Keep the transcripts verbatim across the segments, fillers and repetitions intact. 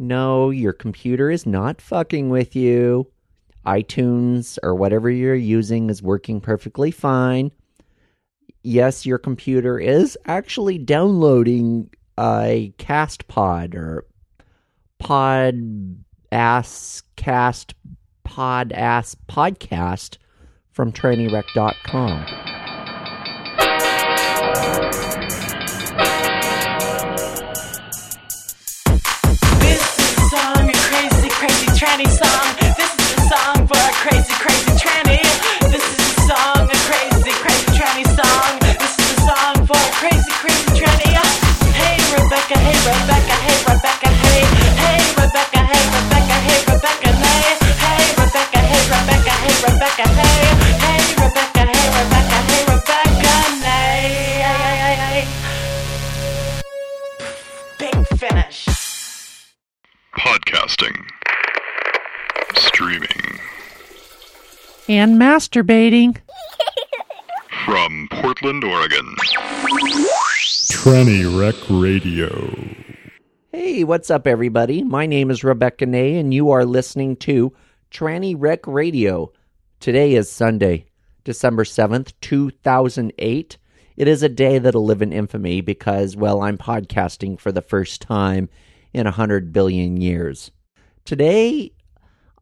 No, your computer is not fucking with you. iTunes or whatever you're using is working perfectly fine. Yes, your computer is actually downloading a cast pod or pod ass cast pod ass podcast from tranny rec dot com. Tranny song. This is a song for a crazy, crazy tranny. This is a song, a crazy, crazy tranny song. This is a song for a crazy, crazy tranny. Hey Rebecca, hey Rebecca, hey Rebecca, hey. Hey Rebecca, hey Rebecca, hey Rebecca, hey. Hey Rebecca, hey Rebecca, hey Rebecca, hey. Hey Rebecca, hey Rebecca, hey Rebecca, hey. Big finish. Podcasting. Streaming. And masturbating. From Portland, Oregon. Tranny Wreck Radio. Hey, what's up, everybody? My name is Rebecca Nay, and you are listening to Tranny Wreck Radio. Today is Sunday, December seventh, two thousand eight. It is a day that'll live in infamy because, well, I'm podcasting for the first time in one hundred billion years. Today,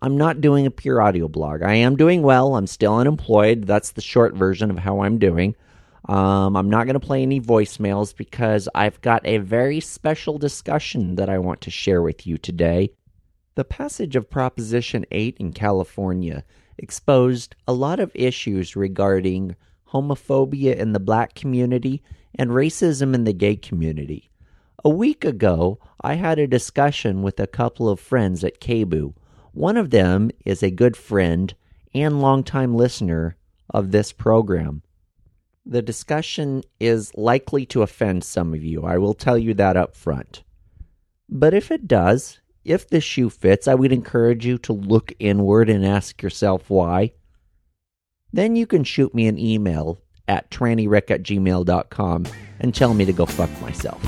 I'm not doing a pure audio blog. I am doing well. I'm still unemployed. That's the short version of how I'm doing. Um, I'm not going to play any voicemails because I've got a very special discussion that I want to share with you today. The passage of Proposition eight in California exposed a lot of issues regarding homophobia in the black community and racism in the gay community. A week ago, I had a discussion with a couple of friends at K B O O. One of them is a good friend and longtime listener of this program. The discussion is likely to offend some of you. I will tell you that up front. But if it does, if the shoe fits, I would encourage you to look inward and ask yourself why. Then you can shoot me an email at tranny rec at gmail dot com and tell me to go fuck myself.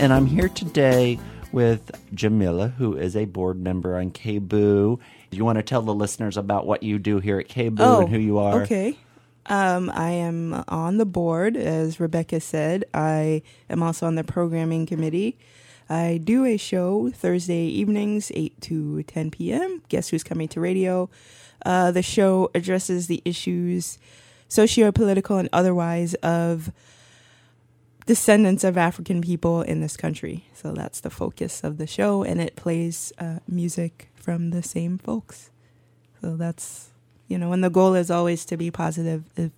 And I'm here today with Jamila, who is a board member on K B O O. Do you want to tell the listeners about what you do here at K B O O oh, and who you are? Okay. Um, I am on the board, as Rebecca said. I am also on the programming committee. I do a show Thursday evenings, eight to ten p.m. Guess Who's Coming to Radio. Uh, the show addresses the issues, socio-political and otherwise, of descendants of African people in this country. So that's the focus of the show, and it plays uh, music from the same folks. So that's, you know, and the goal is always to be positive. If,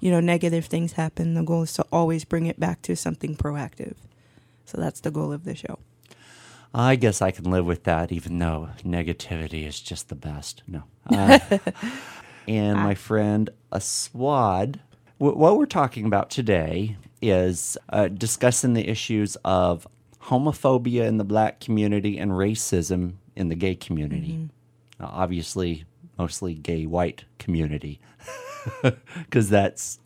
you know, negative things happen, the goal is to always bring it back to something proactive. So that's the goal of the show. I guess I can live with that, even though negativity is just the best. No. Uh, and my friend Aswad, w- what we're talking about today is uh, discussing the issues of homophobia in the black community and racism in the gay community. Mm-hmm. Uh, obviously, mostly gay white community, because that's,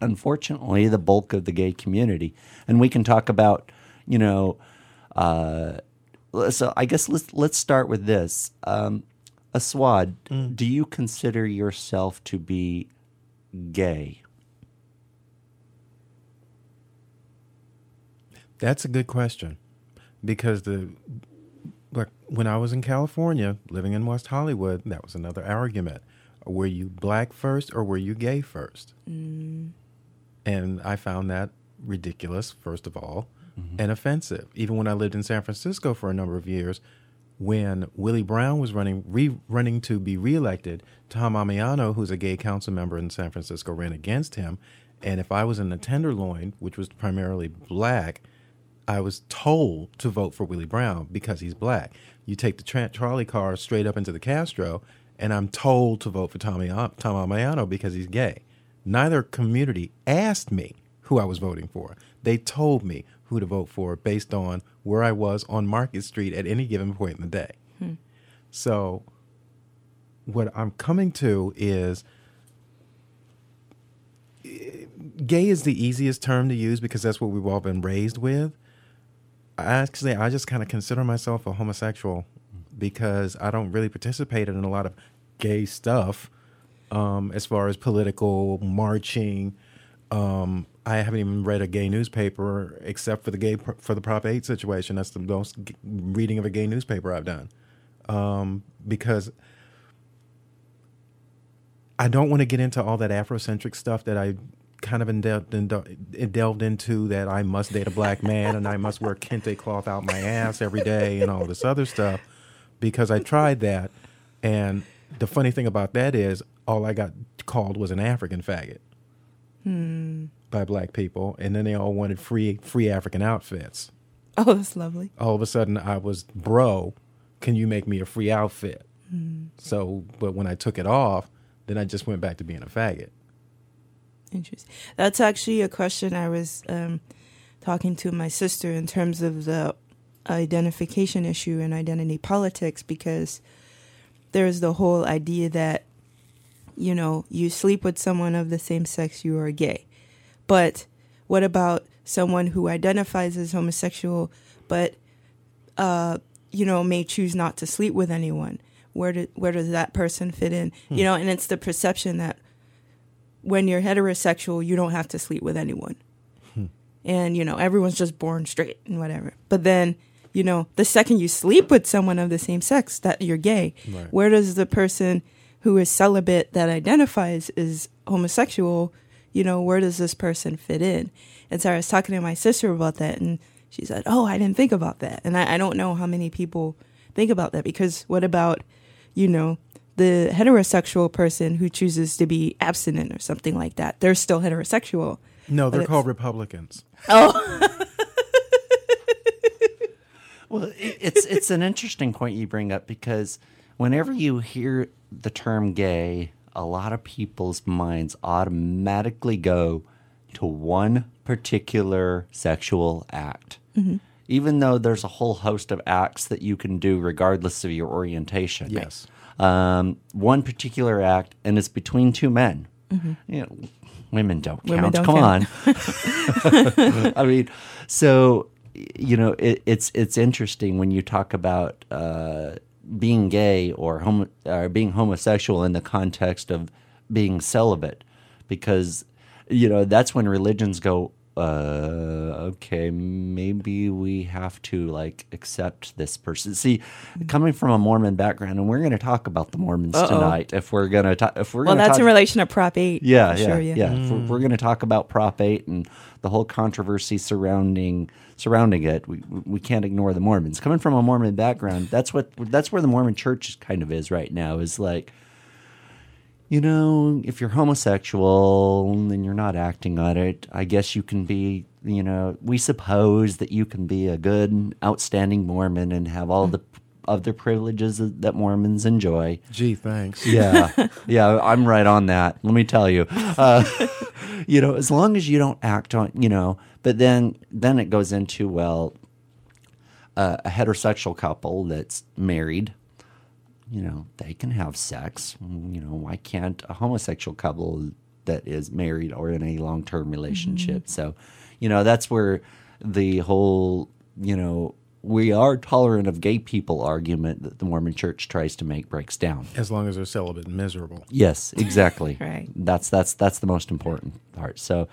unfortunately, the bulk of the gay community. And we can talk about, you know, uh, so I guess let's, let's start with this. Um, Aswad, mm. do you consider yourself to be gay? That's a good question, because the like when I was in California, living in West Hollywood, that was another argument. Were you black first or were you gay first? Mm. And I found that ridiculous, first of all, mm-hmm. and offensive. Even when I lived in San Francisco for a number of years, when Willie Brown was running re, running to be reelected, Tom Ammiano, who's a gay council member in San Francisco, ran against him. And if I was in the Tenderloin, which was primarily black, I was told to vote for Willie Brown because he's black. You take the tra- trolley car straight up into the Castro, and I'm told to vote for Tommy, Tom Ammiano because he's gay. Neither community asked me who I was voting for. They told me who to vote for based on where I was on Market Street at any given point in the day. Hmm. So what I'm coming to is gay is the easiest term to use because that's what we've all been raised with. I actually, I just kind of consider myself a homosexual because I don't really participate in a lot of gay stuff um, as far as political marching. Um, I haven't even read a gay newspaper except for the gay for the Prop eight situation. That's the most reading of a gay newspaper I've done um, because I don't want to get into all that Afrocentric stuff that I kind of delved delved into, that I must date a black man and I must wear kente cloth out my ass every day and all this other stuff, because I tried that. And the funny thing about that is all I got called was an African faggot hmm. by black people. And then they all wanted free, free African outfits. Oh, that's lovely. All of a sudden I was, bro, can you make me a free outfit? Hmm. So, but when I took it off, then I just went back to being a faggot. Interesting. That's actually a question I was um, talking to my sister in terms of the identification issue and identity politics, because there's the whole idea that, you know, you sleep with someone of the same sex, you are gay. But what about someone who identifies as homosexual but, uh, you know, may choose not to sleep with anyone? Where, do, where does that person fit in? Hmm. You know, and it's the perception that when you're heterosexual, you don't have to sleep with anyone. Hmm. And, you know, everyone's just born straight and whatever. But then, you know, the second you sleep with someone of the same sex, that you're gay. Right. Where does the person who is celibate that identifies as homosexual, you know, where does this person fit in? And so I was talking to my sister about that, and she said, oh, I didn't think about that. And I, I don't know how many people think about that, because what about, you know, the heterosexual person who chooses to be abstinent or something like that? They're still heterosexual. No, they're called Republicans. Oh. Well, it's it's an interesting point you bring up, because whenever you hear the term gay, a lot of people's minds automatically go to one particular sexual act, mm-hmm. even though there's a whole host of acts that you can do regardless of your orientation. Yes. Um, one particular act, and it's between two men. Mm-hmm. You know, women don't count. Women don't Come count. on. I mean, so, you know, it, it's it's interesting when you talk about uh, being gay or homo- or being homosexual in the context of being celibate, because, you know, that's when religions go, Uh, okay, maybe we have to, like, accept this person. See, coming from a Mormon background, and we're going to talk about the Mormons Uh-oh. tonight. If we're going to talk, if we're well, that's talk, in relation to Prop eight. Yeah, yeah, sure, yeah. yeah. Mm. If we're, we're going to talk about Prop eight and the whole controversy surrounding surrounding it. We we can't ignore the Mormons. Coming from a Mormon background, that's what that's where the Mormon Church kind of is right now. Is like, you know, if you're homosexual and you're not acting on it, I guess you can be, you know, we suppose that you can be a good, outstanding Mormon and have all the other privileges that Mormons enjoy. Gee, thanks. Yeah. Yeah, I'm right on that. Let me tell you. Uh, you know, as long as you don't act on, you know, but then, then it goes into, well, uh, a heterosexual couple that's married, you know, they can have sex. You know, why can't a homosexual couple that is married or in a long-term relationship? Mm-hmm. So, you know, that's where the whole, you know, we are tolerant of gay people argument that the Mormon Church tries to make breaks down. As long as they're celibate and miserable. Yes, exactly. Right. That's that's that's the most important part. So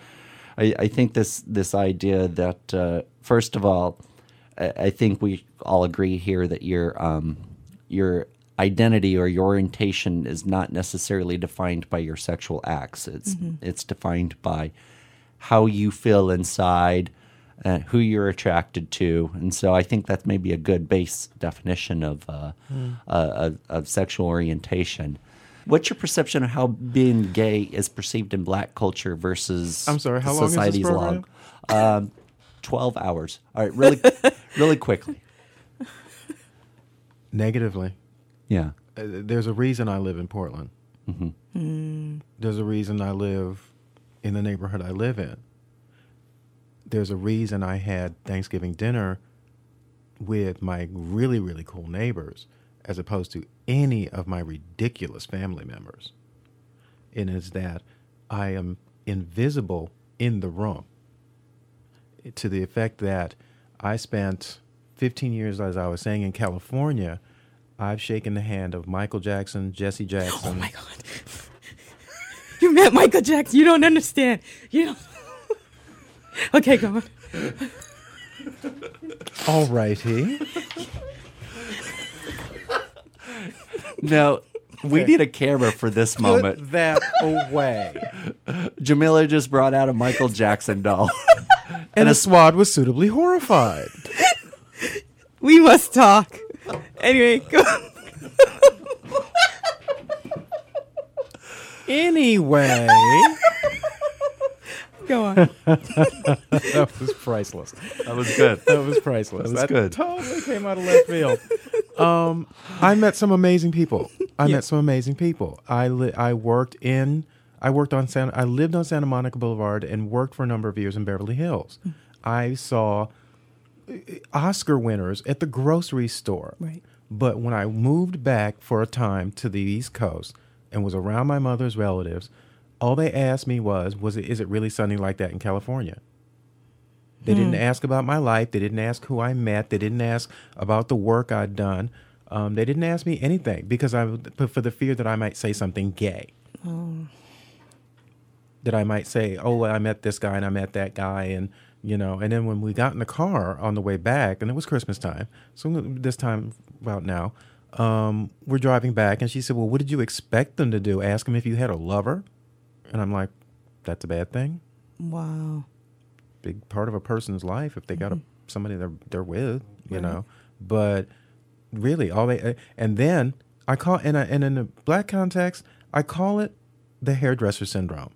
I, I think this, this idea that, uh, first of all, I, I think we all agree here that your um, your identity or your orientation is not necessarily defined by your sexual acts. It's mm-hmm. it's defined by how you feel inside, uh, who you're attracted to, and so I think that's maybe a good base definition of uh, mm. uh, of, of sexual orientation. What's your perception of how being gay is perceived in Black culture versus I'm sorry, how long is this program? Um, Twelve hours. All right, really, really quickly. Negatively. Yeah. Uh, there's a reason I live in Portland. Mm-hmm. Mm. There's a reason I live in the neighborhood I live in. There's a reason I had Thanksgiving dinner with my really, really cool neighbors as opposed to any of my ridiculous family members. And it's that I am invisible in the room, to the effect that I spent fifteen years, as I was saying, in California. I've shaken the hand of Michael Jackson, Jesse Jackson. Oh, my God. You met Michael Jackson. You don't understand. You don't. Okay, go on. All righty. Now, we okay. need a camera for this moment. Put that away. Jamila just brought out a Michael Jackson doll. And, and Aswad was suitably horrified. We must talk. Anyway, go Anyway. Go on. That was priceless. That was good. That was priceless. That was that good. Totally came out of left field. Um, I met some amazing people. I yeah. met some amazing people. I li- I worked in, I worked on San, I lived on Santa Monica Boulevard and worked for a number of years in Beverly Hills. Mm. I saw Oscar winners at the grocery store. Right. But when I moved back for a time to the East Coast and was around my mother's relatives, all they asked me was, "Was it? Is it really sunny like that in California?" They mm. didn't ask about my life. They didn't ask who I met. They didn't ask about the work I'd done. Um, they didn't ask me anything because I, for the fear that I might say something gay. Oh. That I might say, "Oh, well, I met this guy and I met that guy," and you know. And then when we got in the car on the way back, and it was Christmas time, so this time about now, um, we're driving back, and she said, "Well, what did you expect them to do? Ask them if you had a lover?" And I'm like, that's a bad thing. Wow. Big part of a person's life if they got mm-hmm. a, somebody they're they're with, you right. know. But really, all they uh, and then I call and I, and in the black context, I call it the hairdresser syndrome.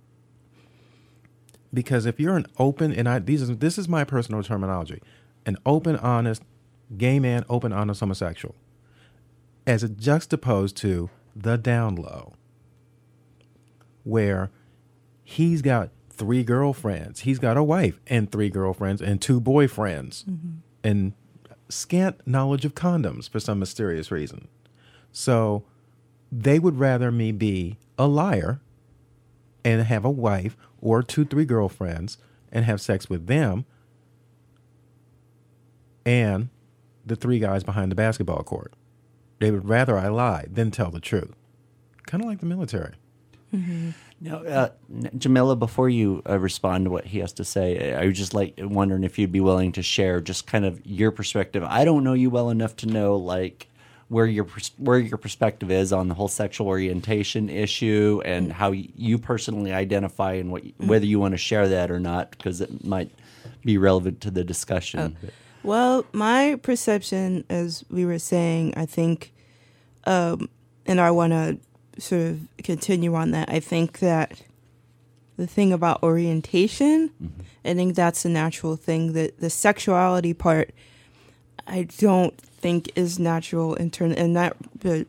Because if you're an open and I these is, this is my personal terminology, an open, honest gay man, open, honest homosexual, as a juxtaposed to the down low, where he's got three girlfriends, he's got a wife and three girlfriends and two boyfriends mm-hmm. and scant knowledge of condoms for some mysterious reason. So they would rather me be a liar and have a wife or two, three girlfriends and have sex with them and the three guys behind the basketball court. They would rather I lie than tell the truth. Kind of like the military. Mm-hmm. Now, uh, Jamila, before you uh, respond to what he has to say, I was just like wondering if you'd be willing to share just kind of your perspective. I don't know you well enough to know like where your where your perspective is on the whole sexual orientation issue and mm-hmm. how you personally identify and what whether you want to share that or not because it might be relevant to the discussion. Oh. Well, my perception, as we were saying, I think, um, and I want to. sort of continue on that. I think that the thing about orientation, mm-hmm. I think that's a natural thing. That the sexuality part, I don't think is natural in turn, and that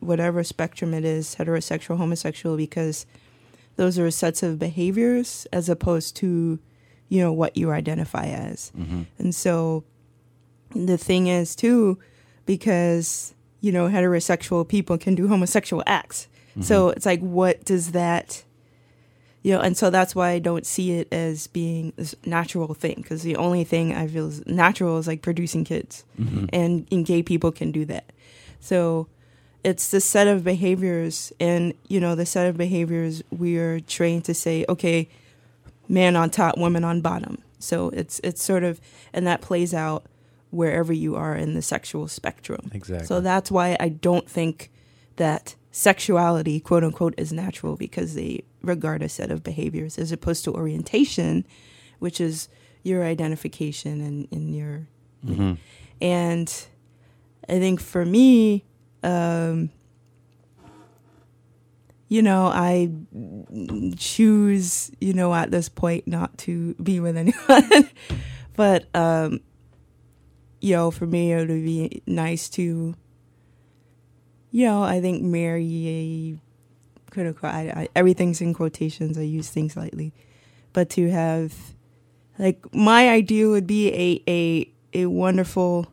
whatever spectrum it is, heterosexual, homosexual, because those are sets of behaviors as opposed to, you know, what you identify as. Mm-hmm. And so the thing is too, because you know, heterosexual people can do homosexual acts. Mm-hmm. So it's like, what does that, you know, and so that's why I don't see it as being this natural thing, because the only thing I feel is natural is like producing kids mm-hmm. and, and gay people can do that. So it's the set of behaviors and, you know, the set of behaviors we are trained to say, okay, man on top, woman on bottom. So it's it's sort of, and that plays out wherever you are in the sexual spectrum. Exactly. So that's why I don't think that sexuality, quote unquote, is natural because they regard a set of behaviors as opposed to orientation, which is your identification and, and your. Mm-hmm. And I think for me, um, you know, I choose, you know, at this point not to be with anyone. But, um, you know, for me, it would be nice to. You know, I think marry, quote unquote, I, I, everything's in quotations. I use things lightly. But to have, like, my ideal would be a, a, a wonderful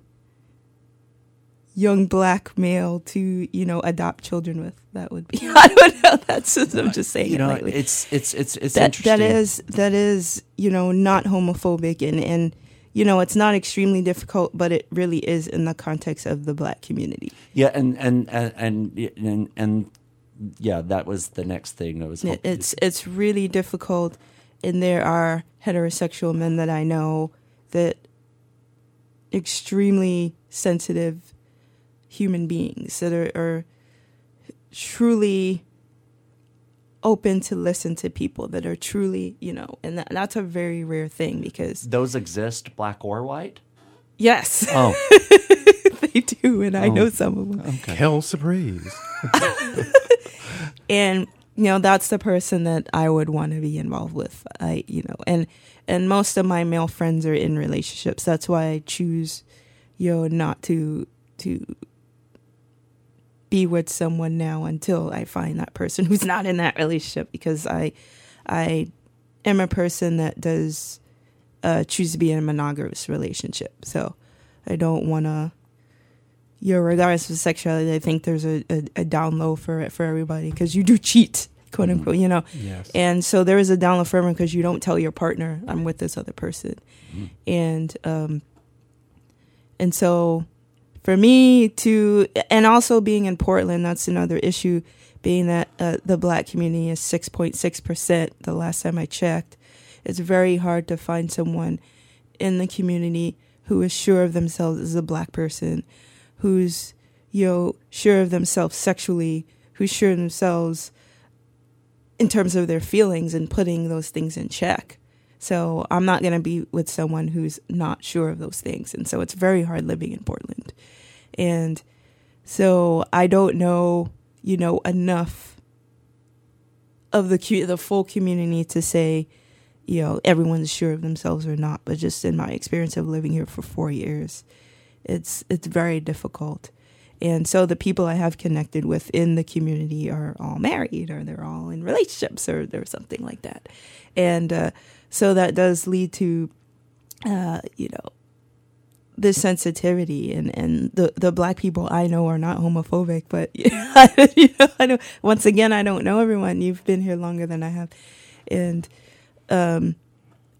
young black male to, you know, adopt children with. That would be, I don't know, that's just, I'm just saying you know, it lightly. It's, it's, it's, it's that, interesting. That is, that is, you know, not homophobic and, and, you know, it's not extremely difficult, but it really is in the context of the black community. Yeah, and, and, and, and, and, and yeah, that was the next thing. I was hoping it's, to... it's really difficult, and there are heterosexual men that I know that extremely sensitive human beings that are, are truly open to listen to people that are truly, you know, and that, that's a very rare thing because... Those exist, black or white? Yes. Oh. They do, and oh. I know some of them. Okay. Hell surprise. And, you know, that's the person that I would want to be involved with. I, you know, and, and most of my male friends are in relationships. That's why I choose, you know, not to... to be with someone now until I find that person who's not in that relationship, because I, I am a person that does uh, choose to be in a monogamous relationship. So I don't want to, you know, regardless of sexuality, I think there's a, a, a down low for for everybody because you do cheat, quote unquote, you know. Yes. And so there is a down low for everyone because you don't tell your partner I'm with this other person, mm. and um, and so. For me to, and also being in Portland, that's another issue, being that uh, the black community is six point six percent the last time I checked. It's very hard to find someone in the community who is sure of themselves as a black person, who's, you know, sure of themselves sexually, who's sure of themselves in terms of their feelings and putting those things in check. So I'm not going to be with someone who's not sure of those things. And so it's very hard living in Portland. And so I don't know, you know, enough of the the full community to say, you know, everyone's sure of themselves or not. But just in my experience of living here for four years, it's it's very difficult. And so the people I have connected with in the community are all married or they're all in relationships or there's something like that. And uh, so that does lead to, uh, you know, this sensitivity. And, and the, the black people I know are not homophobic. But, you know, I don't, once again, I don't know everyone. You've been here longer than I have. And um,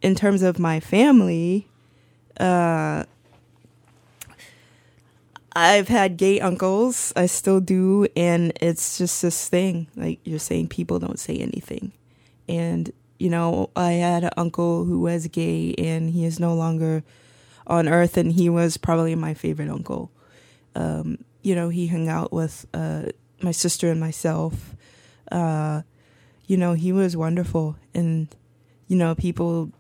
in terms of my family, uh I've had gay uncles. I still do. And it's just this thing. Like you're saying, people don't say anything. And, you know, I had an uncle who was gay and he is no longer on earth. And he was probably my favorite uncle. Um, you know, he hung out with uh, my sister and myself. Uh, you know, he was wonderful. And, you know, people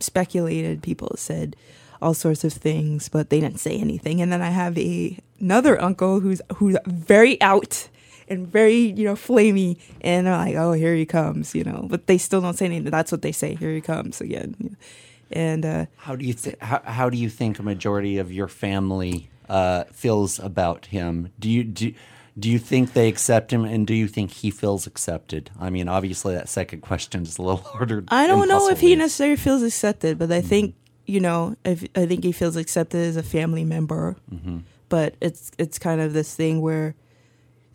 speculated, people said all sorts of things, but they didn't say anything. And then I have a, another uncle who's who's very out and very, you know, flamey. And they're like, oh, here he comes, you know. But they still don't say anything. That's what they say. Here he comes again. And uh, how do you th- how, how do you think a majority of your family uh, feels about him? Do you do? Do you think they accept him, and do you think he feels accepted? I mean, obviously, that second question is a little harder. I don't know if he necessarily feels accepted, but I mm-hmm. think. You know, if, I think he feels accepted as a family member, mm-hmm. but it's it's kind of this thing where,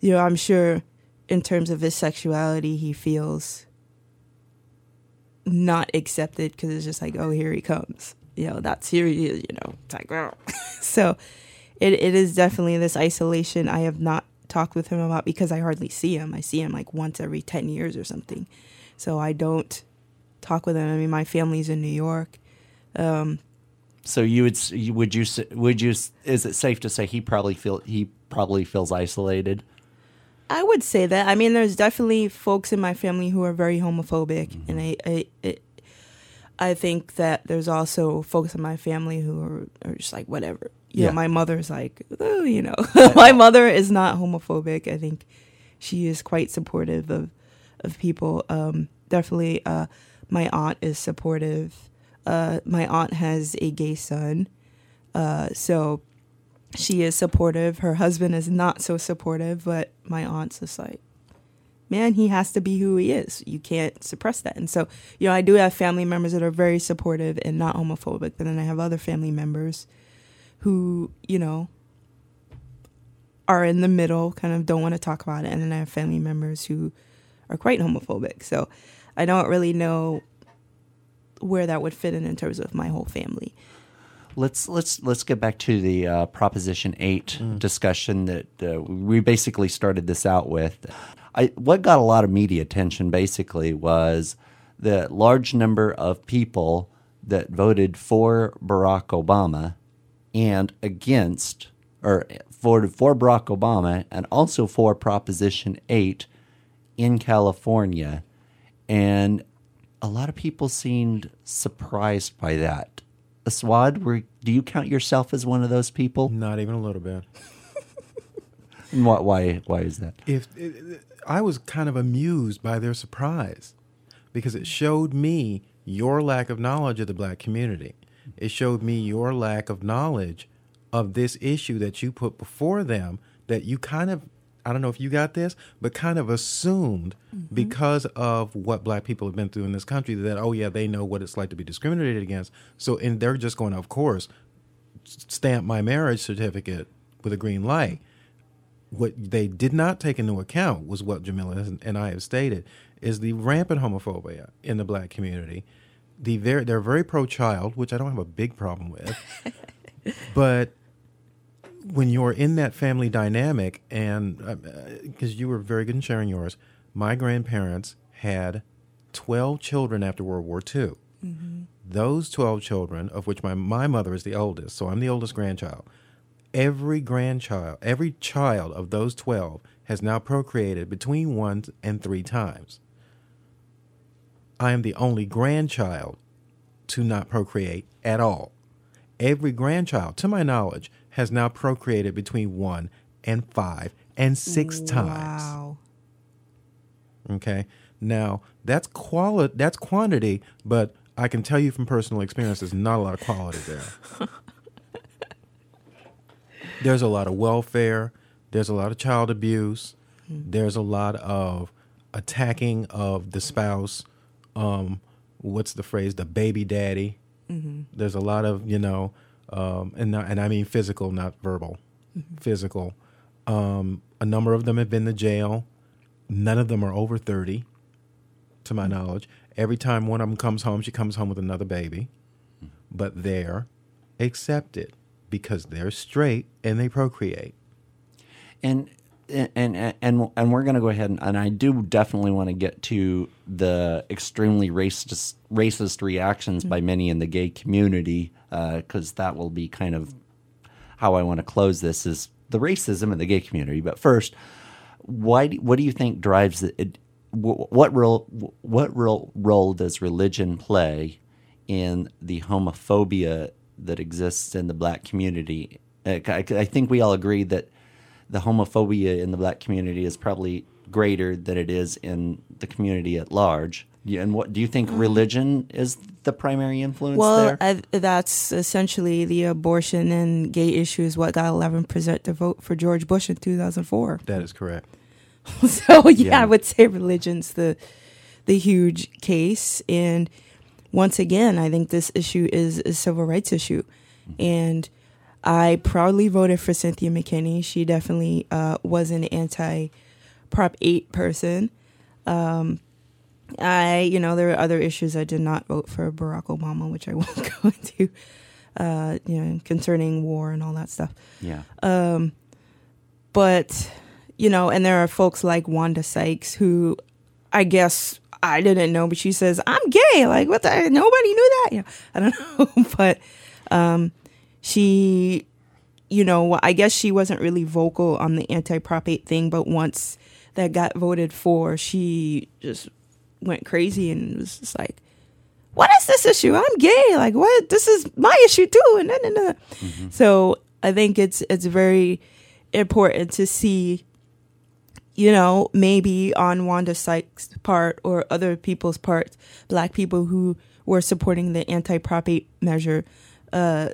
you know, I'm sure in terms of his sexuality, he feels not accepted because it's just like, oh, here he comes. You know, that's here he is, you know. It's like, wow. So it it is definitely this isolation I have not talked with him about because I hardly see him. I see him like once every ten years or something. So I don't talk with him. I mean, my family's in New York. Um, so you would would you would you is it safe to say he probably feel he probably feels isolated? I would say that. I mean, there's definitely folks in my family who are very homophobic, mm-hmm. and I I, it, I think that there's also folks in my family who are, are just like whatever. You yeah. know, my mother's like, oh, you know, my mother is not homophobic. I think she is quite supportive of of people. Um, definitely, uh, my aunt is supportive. Uh, my aunt has a gay son, uh, so she is supportive. Her husband is not so supportive, but my aunt's just like, man, he has to be who he is. You can't suppress that. And so, you know, I do have family members that are very supportive and not homophobic, but then I have other family members who, you know, are in the middle, kind of don't want to talk about it. And then I have family members who are quite homophobic. So I don't really know where that would fit in in terms of my whole family. Let's let's let's get back to the uh, Proposition eight mm. discussion that uh, we basically started this out with. I, what got a lot of media attention basically was the large number of people that voted for Barack Obama and against, or voted for Barack Obama and also for Proposition eight in California. And a lot of people seemed surprised by that. Aswad, were, do you count yourself as one of those people? Not even a little bit. Why, why, why is that? If it, I was kind of amused by their surprise because it showed me your lack of knowledge of the black community. It showed me your lack of knowledge of this issue that you put before them, that you kind of, I don't know if you got this, but kind of assumed mm-hmm. because of what black people have been through in this country that, oh, yeah, they know what it's like to be discriminated against. So, and they're just going to, of course, stamp my marriage certificate with a green light. What they did not take into account was what Jamila and I have stated is the rampant homophobia in the black community. The very, they're very pro-child, which I don't have a big problem with, but when you're in that family dynamic, and because uh, you were very good in sharing yours, my grandparents had twelve children after World War Two. Mm-hmm. Those twelve children, of which my, my mother is the oldest, so I'm the oldest grandchild. Every grandchild, every child of those twelve has now procreated between one and three times. I am the only grandchild to not procreate at all. Every grandchild, to my knowledge, has now procreated between one and five and six wow. times. Okay. Now, that's quali- that's quantity, but I can tell you from personal experience, there's not a lot of quality there. There's a lot of welfare. There's a lot of child abuse. Mm-hmm. There's a lot of attacking of the spouse. Um, what's the phrase? The baby daddy. Mm-hmm. There's a lot of, you know... Um, and not, and I mean physical, not verbal, mm-hmm. physical. Um, a number of them have been to jail. None of them are over thirty, to my mm-hmm. knowledge. Every time one of them comes home, she comes home with another baby. Mm-hmm. But they're accepted because they're straight and they procreate. And and and and, and we're going to go ahead and, and I do definitely want to get to the extremely racist racist reactions mm-hmm. by many in the gay community. Because uh, that will be kind of how I want to close this is the racism in the gay community. But first, why? Do, what do you think drives it? it what, what role? What role, role does religion play in the homophobia that exists in the black community? I, I think we all agree that the homophobia in the black community is probably greater than it is in the community at large. And what do you think religion is the primary influence well, there? Well, that's essentially the abortion and gay issues what got eleven percent to vote for George Bush in two thousand four. That is correct. So, yeah, yeah, I would say religion's the the huge case. And once again, I think this issue is a civil rights issue. Mm-hmm. And I proudly voted for Cynthia McKinney. She definitely uh, was an anti-Prop eight person. Um I, you know, there were other issues I did not vote for Barack Obama, which I won't go into, uh, you know, concerning war and all that stuff. Yeah. Um, but, you know, and there are folks like Wanda Sykes who I guess I didn't know, but she says, I'm gay. Like, what the? Nobody knew that. You know, I don't know. But um, she, you know, I guess she wasn't really vocal on the anti-Prop eight thing, but once that got voted for, she just went crazy and was just like, what is this issue? I'm gay. Like, what? This is my issue too. And then, mm-hmm. so I think it's, it's very important to see, you know, maybe on Wanda Sykes' part or other people's part, black people who were supporting the anti-Prop eight measure, uh,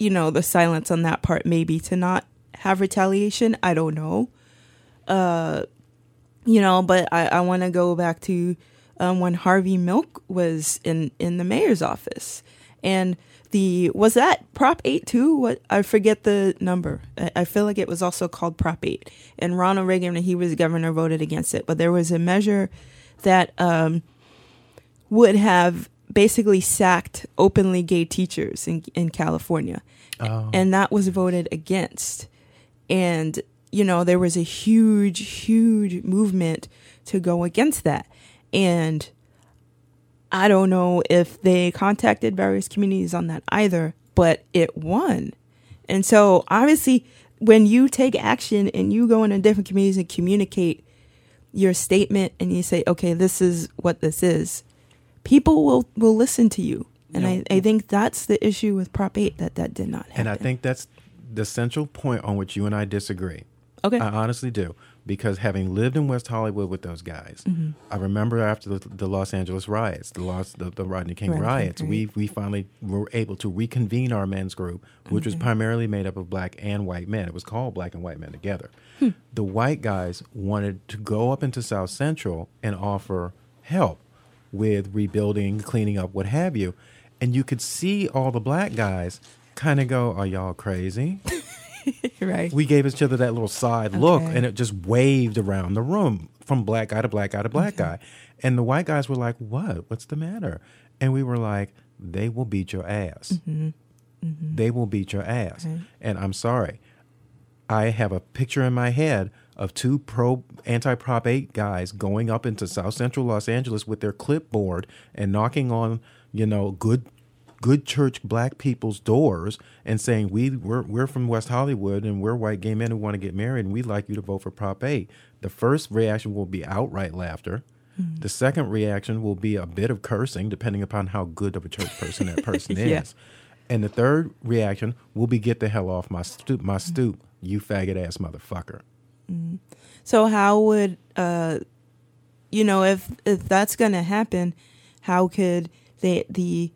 you know, the silence on that part, maybe to not have retaliation. I don't know. Uh, you know, but I, I want to go back to, Um, when Harvey Milk was in, in the mayor's office And the was that Prop eight too? What I forget the number. I, I feel like it was also called Prop eight. And Ronald Reagan, when he was governor, voted against it. But there was a measure that um, would have basically sacked openly gay teachers in in California, oh. and that was voted against. And you know, there was a huge, huge movement to go against that. And I don't know if they contacted various communities on that either, but it won. And so obviously when you take action and you go into different communities and communicate your statement and you say, okay, this is what this is, people will, will listen to you. And yeah. I, I think that's the issue with Prop eight, that that did not happen. And I think that's the central point on which you and I disagree. Okay. I honestly do. Because having lived in West Hollywood with those guys, mm-hmm. I remember after the, the Los Angeles riots, the Los, the, the Rodney King Rodney riots, King, right. we we finally were able to reconvene our men's group, which okay. was primarily made up of black and white men. It was called Black and White Men Together. Hmm. The white guys wanted to go up into South Central and offer help with rebuilding, cleaning up, what have you. And you could see all the black guys kind of go, are y'all crazy? Right. We gave each other that little side okay. look, and it just waved around the room from black guy to black guy to black okay. guy. And the white guys were like, what? What's the matter? And we were like, they will beat your ass. Mm-hmm. Mm-hmm. They will beat your ass. Okay. And I'm sorry. I have a picture in my head of two pro anti-Prop eight guys going up into South Central Los Angeles with their clipboard and knocking on, you know, good good church black people's doors and saying, we, we're, we're from West Hollywood and we're white gay men who want to get married and we'd like you to vote for Prop eight. The first reaction will be outright laughter. Mm-hmm. The second reaction will be a bit of cursing, depending upon how good of a church person that person yeah. is. And the third reaction will be, get the hell off my stoop, my stoop, mm-hmm. you faggot-ass motherfucker. Mm-hmm. So how would, uh, you know, if if that's going to happen, how could they, the...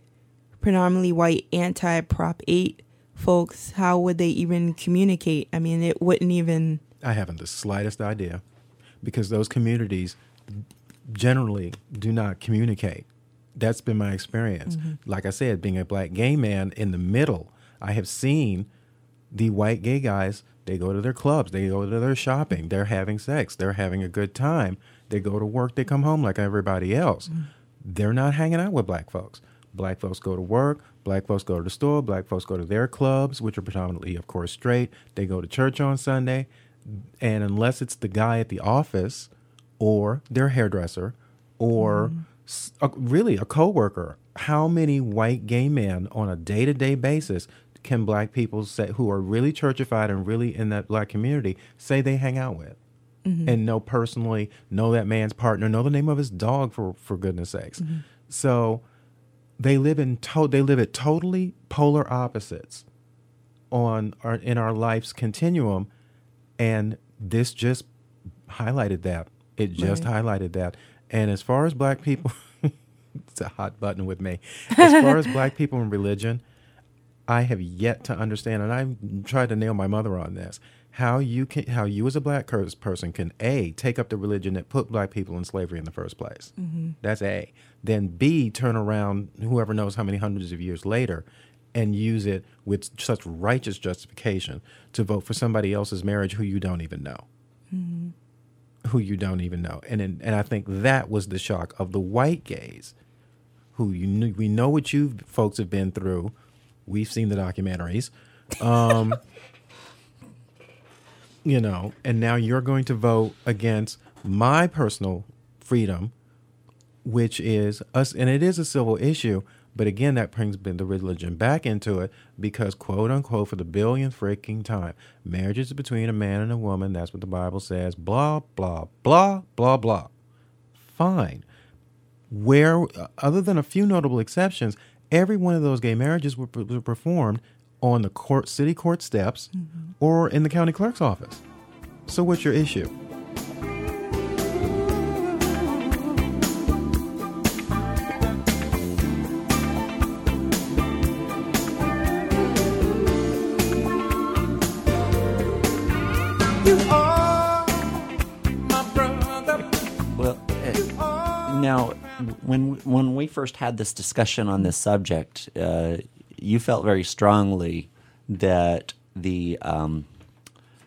predominantly white anti-Prop eight folks, how would they even communicate? I mean, it wouldn't even... I haven't the slightest idea, because those communities generally do not communicate. That's been my experience. Mm-hmm. Like I said, being a black gay man in the middle, I have seen the white gay guys, they go to their clubs, they go to their shopping, they're having sex, they're having a good time, they go to work, they come home like everybody else. Mm-hmm. They're not hanging out with black folks. Black folks go to work, black folks go to the store, black folks go to their clubs, which are predominantly, of course, straight. They go to church on Sunday. And unless it's the guy at the office or their hairdresser or mm. a, really a coworker, how many white gay men on a day-to-day basis can black people say, who are really churchified and really in that black community, say they hang out with? Mm-hmm. And know personally, know that man's partner, know the name of his dog, for, for goodness sakes. Mm-hmm. So... They live in to- they live at totally polar opposites on our, in our life's continuum, and this just highlighted that. It just right. highlighted that. And as far as black people, it's a hot button with me. As far as black people and religion, I have yet to understand, and I've tried to nail my mother on this, how you can, how you as a black person can, A, take up the religion that put black people in slavery in the first place. Mm-hmm. That's A. Then B, turn around whoever knows how many hundreds of years later and use it with such righteous justification to vote for somebody else's marriage who you don't even know. Mm-hmm. Who you don't even know. And in, and I think that was the shock of the white gays, who you knew, we know what you folks have been through. We've seen the documentaries. Um You know, and now you're going to vote against my personal freedom, which is us, and it is a civil issue. But again, that brings the religion back into it because, quote unquote, for the billionth freaking time, marriage is between a man and a woman. That's what the Bible says. Blah, blah, blah, blah, blah. Fine. Where, other than a few notable exceptions, every one of those gay marriages were, were performed on the court, city court steps, mm-hmm. or in the county clerk's office. So what's your issue? You are my brother. Well, hey, you, Now, when when we first had this discussion on this subject, uh, you felt very strongly that the um,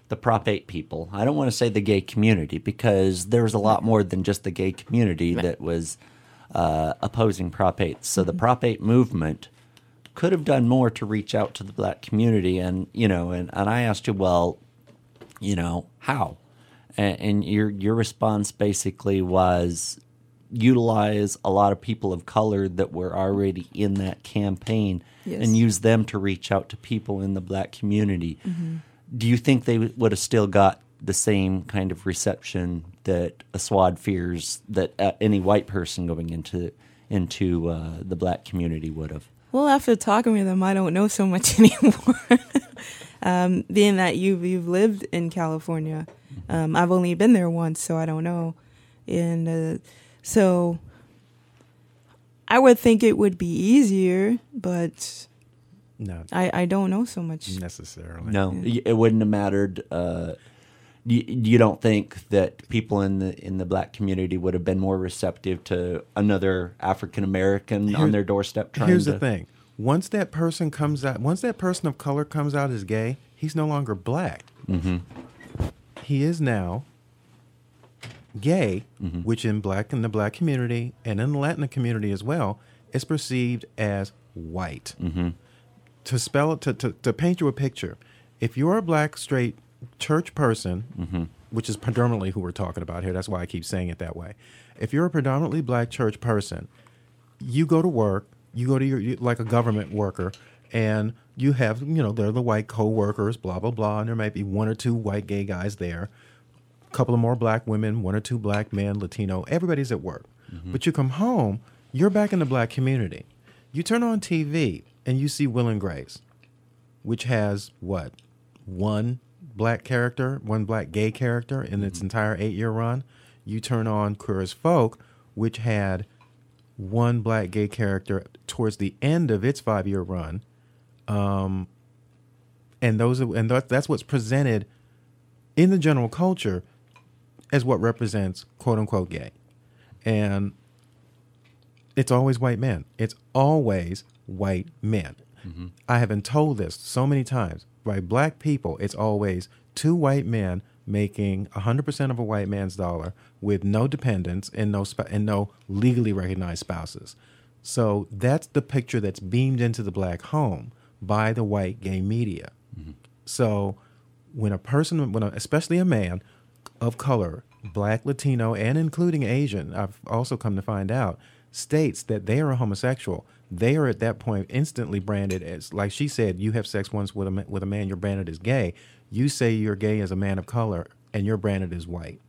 the Prop eight people, I don't want to say the gay community, because there was a lot more than just the gay community that was uh, opposing Prop eight. So the Prop eight movement could have done more to reach out to the black community. And, you know, and, and I asked you, well, you know, how? And, and your your response basically was utilize a lot of people of color that were already in that campaign yes. and use them to reach out to people in the black community. Mm-hmm. Do you think they would have still got the same kind of reception that Aswad fears that uh, any white person going into into uh, the black community would have? Well, after talking with them, I don't know so much anymore. um, being that you've, you've lived in California, um, I've only been there once, so I don't know. And uh, so I would think it would be easier, but no, I, I don't know so much. Necessarily. No, yeah. It wouldn't have mattered. Uh, you, you don't think that people in the in the black community would have been more receptive to another African-American Here, on their doorstep trying here's to... Here's the thing. Once that person comes out, once that person of color comes out as gay, he's no longer black. Mm-hmm. He is now gay, mm-hmm. which in black in the black community and in the Latin community as well is perceived as white. Mm-hmm. To spell it, to, to, to paint you a picture, if you're a black, straight church person, mm-hmm. which is predominantly who we're talking about here, that's why I keep saying it that way. If you're a predominantly black church person, you go to work, you go to your, like a government worker, and you have, you know, they're the white co-workers, blah, blah, blah, and there might be one or two white gay guys there, a couple of more black women, one or two black men, Latino, everybody's at work. Mm-hmm. But you come home, you're back in the black community. You turn on T V, and you see Will and Grace, which has, what, one black character, one black gay character in its entire eight-year run. You turn on Queer as Folk, which had one black gay character towards the end of its five-year run. Um, and those, and that's what's presented in the general culture as what represents, quote-unquote, gay. And it's always white men. It's always white men. Mm-hmm. I have been told this so many times by black people. It's always two white men making one hundred percent of a white man's dollar with no dependents and no sp- and no legally recognized spouses. So that's the picture that's beamed into the black home by the white gay media. Mm-hmm. So when a person, when a, especially a man of color, black, Latino, and including Asian, I've also come to find out, states that they are a homosexual, they are at that point instantly branded as, like she said, you have sex once with a, with a man, you're branded as gay. You say you're gay as a man of color, and you're branded as white.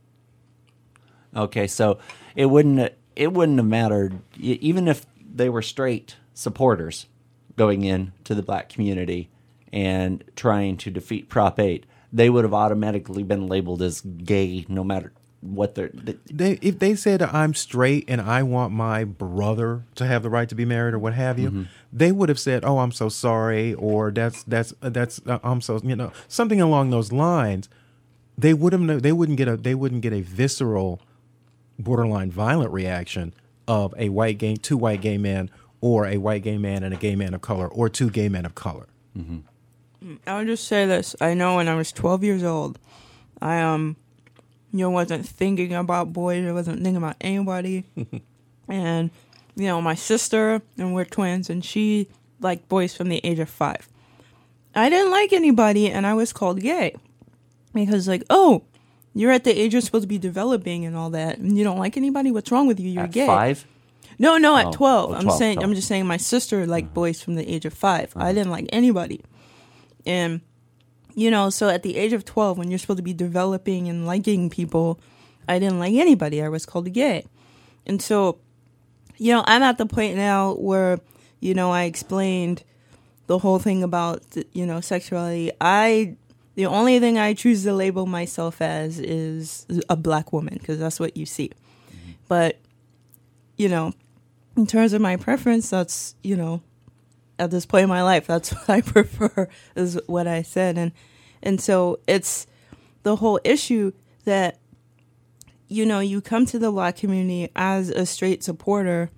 Okay, so it wouldn't it wouldn't have mattered, even if they were straight supporters going in to the black community and trying to defeat Prop eight, they would have automatically been labeled as gay no matter what they're they, they if they said I'm straight and I want my brother to have the right to be married or what have you, mm-hmm. they would have said, oh, I'm so sorry, or that's that's that's uh, I'm so, you know, something along those lines. They wouldn't they wouldn't get a they wouldn't get a visceral, borderline violent reaction of a white gay two white gay men or a white gay man and a gay man of color or two gay men of color. Mm-hmm. I'll just say this: I know when I was twelve years old, I um. You know, wasn't thinking about boys. I wasn't thinking about anybody. And, you know, my sister, and we're twins, and she liked boys from the age of five. I didn't like anybody, and I was called gay. Because, like, oh, you're at the age you're supposed to be developing and all that, and you don't like anybody? What's wrong with you? You're at gay. At five? No, no, at oh, twelve. Oh, I'm twelve, saying, twelve. I'm just saying my sister liked uh-huh. boys from the age of five. Uh-huh. I didn't like anybody. And... You know, so at the age of twelve, when you're supposed to be developing and liking people, I didn't like anybody. I was called gay. And so, you know, I'm at the point now where, you know, I explained the whole thing about, you know, sexuality. I, the only thing I choose to label myself as is a black woman, because that's what you see. Mm-hmm. But, you know, in terms of my preference, that's, you know, at this point in my life, that's what I prefer, is what I said. And and so it's the whole issue that you know, you come to the Black community as a straight supporter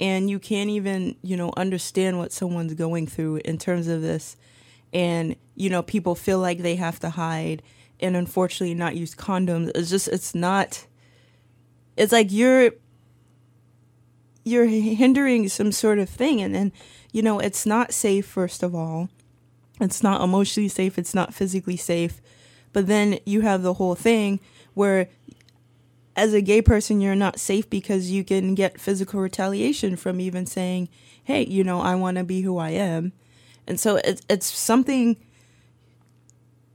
and you can't even, you know, understand what someone's going through in terms of this. And, you know, people feel like they have to hide and unfortunately not use condoms. It's just, it's not, it's like you're, you're hindering some sort of thing. And then, you know, it's not safe, first of all. It's not emotionally safe. It's not physically safe. But then you have the whole thing where as a gay person, you're not safe because you can get physical retaliation from even saying, hey, you know, I want to be who I am. And so it's, it's something,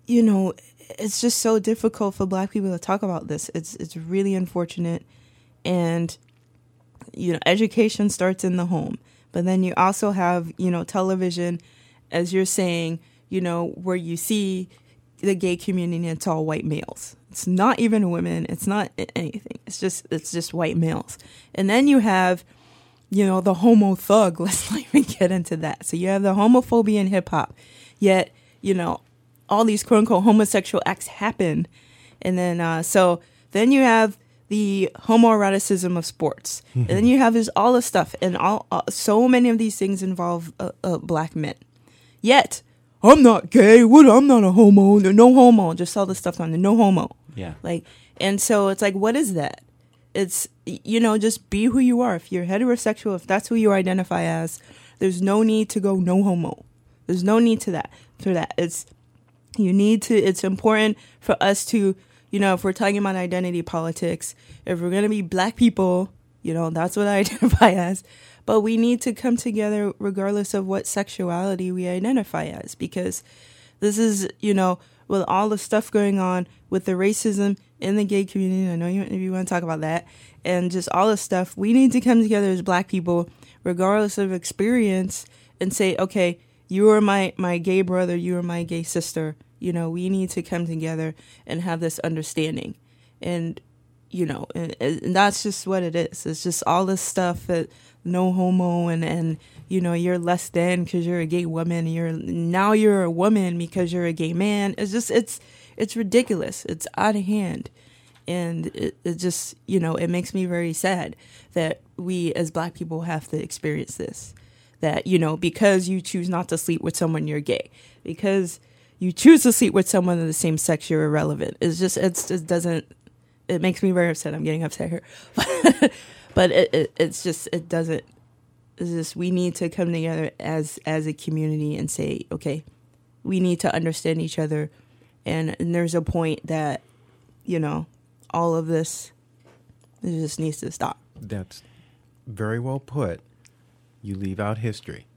you know, it's just so difficult for Black people to talk about this. It's it's really unfortunate. And, you know, education starts in the home. But then you also have, you know, television, as you're saying, you know, where you see the gay community, it's all white males. It's not even women. It's not anything. It's just it's just white males. And then you have, you know, the homo thug. Let's not even get into that. So you have the homophobia in hip hop. Yet, you know, all these quote unquote homosexual acts happen. And then uh, so then you have the homoeroticism of sports. Mm-hmm. And then you have this, all this stuff. And all uh, so many of these things involve uh, uh, Black men. Yet, I'm not gay. What? I'm not a homo. No homo. Just all this stuff on the no homo. Yeah. Like, and so it's like, what is that? It's, you know, just be who you are. If you're heterosexual, if that's who you identify as, there's no need to go no homo. There's no need to that, for that. It's, you need to, it's important for us to, you know, if we're talking about identity politics, if we're going to be Black people, you know, that's what I identify as. But we need to come together regardless of what sexuality we identify as, because this is, you know, with all the stuff going on with the racism in the gay community, I know you, you want to talk about that, and just all this stuff, we need to come together as Black people regardless of experience and say, okay, you are my, my gay brother, you are my gay sister. You know, we need to come together and have this understanding. And, you know, and, and that's just what it is. It's just all this stuff that no homo and, and, you know, you're less than because you're a gay woman. You're now you're a woman because you're a gay man. It's just it's it's ridiculous. It's out of hand. And it, it just, you know, it makes me very sad that we as Black people have to experience this, that, you know, because you choose not to sleep with someone, you're gay, because you choose to sleep with someone of the same sex, you're irrelevant. It's just it's, it doesn't it makes me very upset. I'm getting upset here. But it, it, it's just, it doesn't, it's just, we need to come together as, as a community and say, okay, we need to understand each other. And, and there's a point that, you know, all of this, it just needs to stop. That's very well put. You leave out history.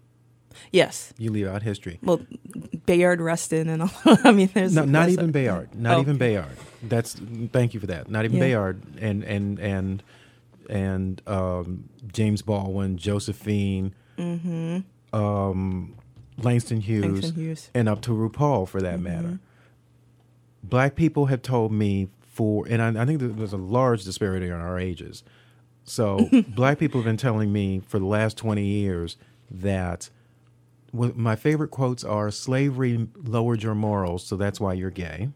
Yes. You leave out history. Well, Bayard Rustin and all, I mean, there's... No, not even Bayard. Not oh. even Bayard. That's, thank you for that. Not even yeah. Bayard and, and, and... and um, James Baldwin, Josephine, mm-hmm. um, Langston Hughes, Langston Hughes, and up to RuPaul for that mm-hmm. matter. Black people have told me for, and I, I think there's a large disparity in our ages. So Black people have been telling me for the last twenty years that what my favorite quotes are, slavery lowered your morals, so that's why you're gay.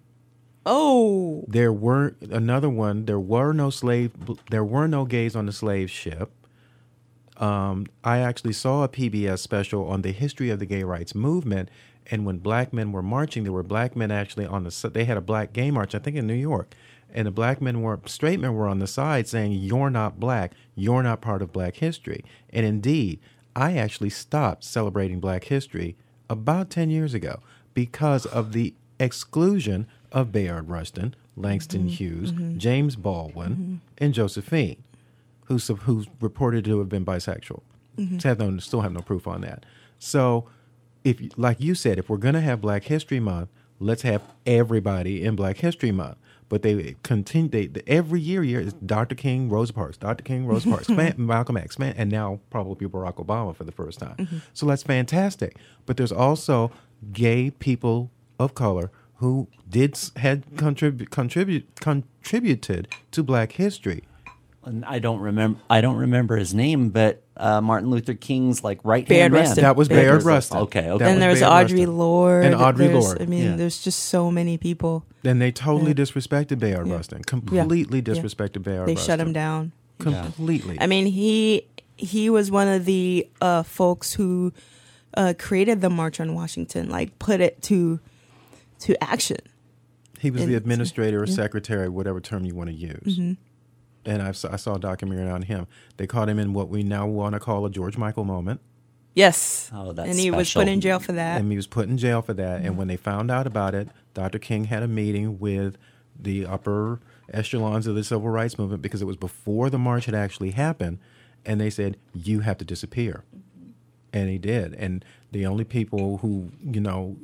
Oh, there were another one. There were no slave. There were no gays on the slave ship. Um, I actually saw a P B S special on the history of the gay rights movement. And when Black men were marching, there were Black men actually on the. They had a Black gay march, I think, in New York. And the Black men were straight men were on the side saying, "You're not Black. You're not part of Black history." And indeed, I actually stopped celebrating Black history about ten years ago because of the exclusion of Bayard Rustin, Langston mm-hmm, Hughes, mm-hmm. James Baldwin, mm-hmm. and Josephine, who's who's reported to have been bisexual. Mm-hmm. Have no, still have no proof on that. So, if like you said, if we're going to have Black History Month, let's have everybody in Black History Month. But they continue they, every year. Year is Doctor King, Rosa Parks, Doctor King, Rosa Parks, fan, Malcolm X, man, and now probably Barack Obama for the first time. Mm-hmm. So that's fantastic. But there's also gay people of color who did had contrib- contribute contributed to Black history I don't remember. I don't remember his name, but uh, Martin Luther King's like right hand man. That was Bayard, Bayard Rustin. Okay, okay. And there's Bayard Audre Lorde. And Audre Lorde. I mean, yeah. there's just so many people. And they totally yeah. disrespected Bayard yeah. Rustin. Completely yeah. disrespected yeah. Bayard. They Rustin. shut him down completely. Yeah. I mean, he he was one of the uh, folks who uh, created the March on Washington. Like, put it to to action. He was and, the administrator or yeah. secretary, whatever term you want to use. Mm-hmm. And I've, I saw a documentary on him. They caught him in what we now want to call a George Michael moment. Yes. Oh, that's And he special. was put in jail for that. And he was put in jail for that. Mm-hmm. And when they found out about it, Doctor King had a meeting with the upper echelons of the civil rights movement, because it was before the march had actually happened. And they said, you have to disappear. Mm-hmm. And he did. And the only people who, you know,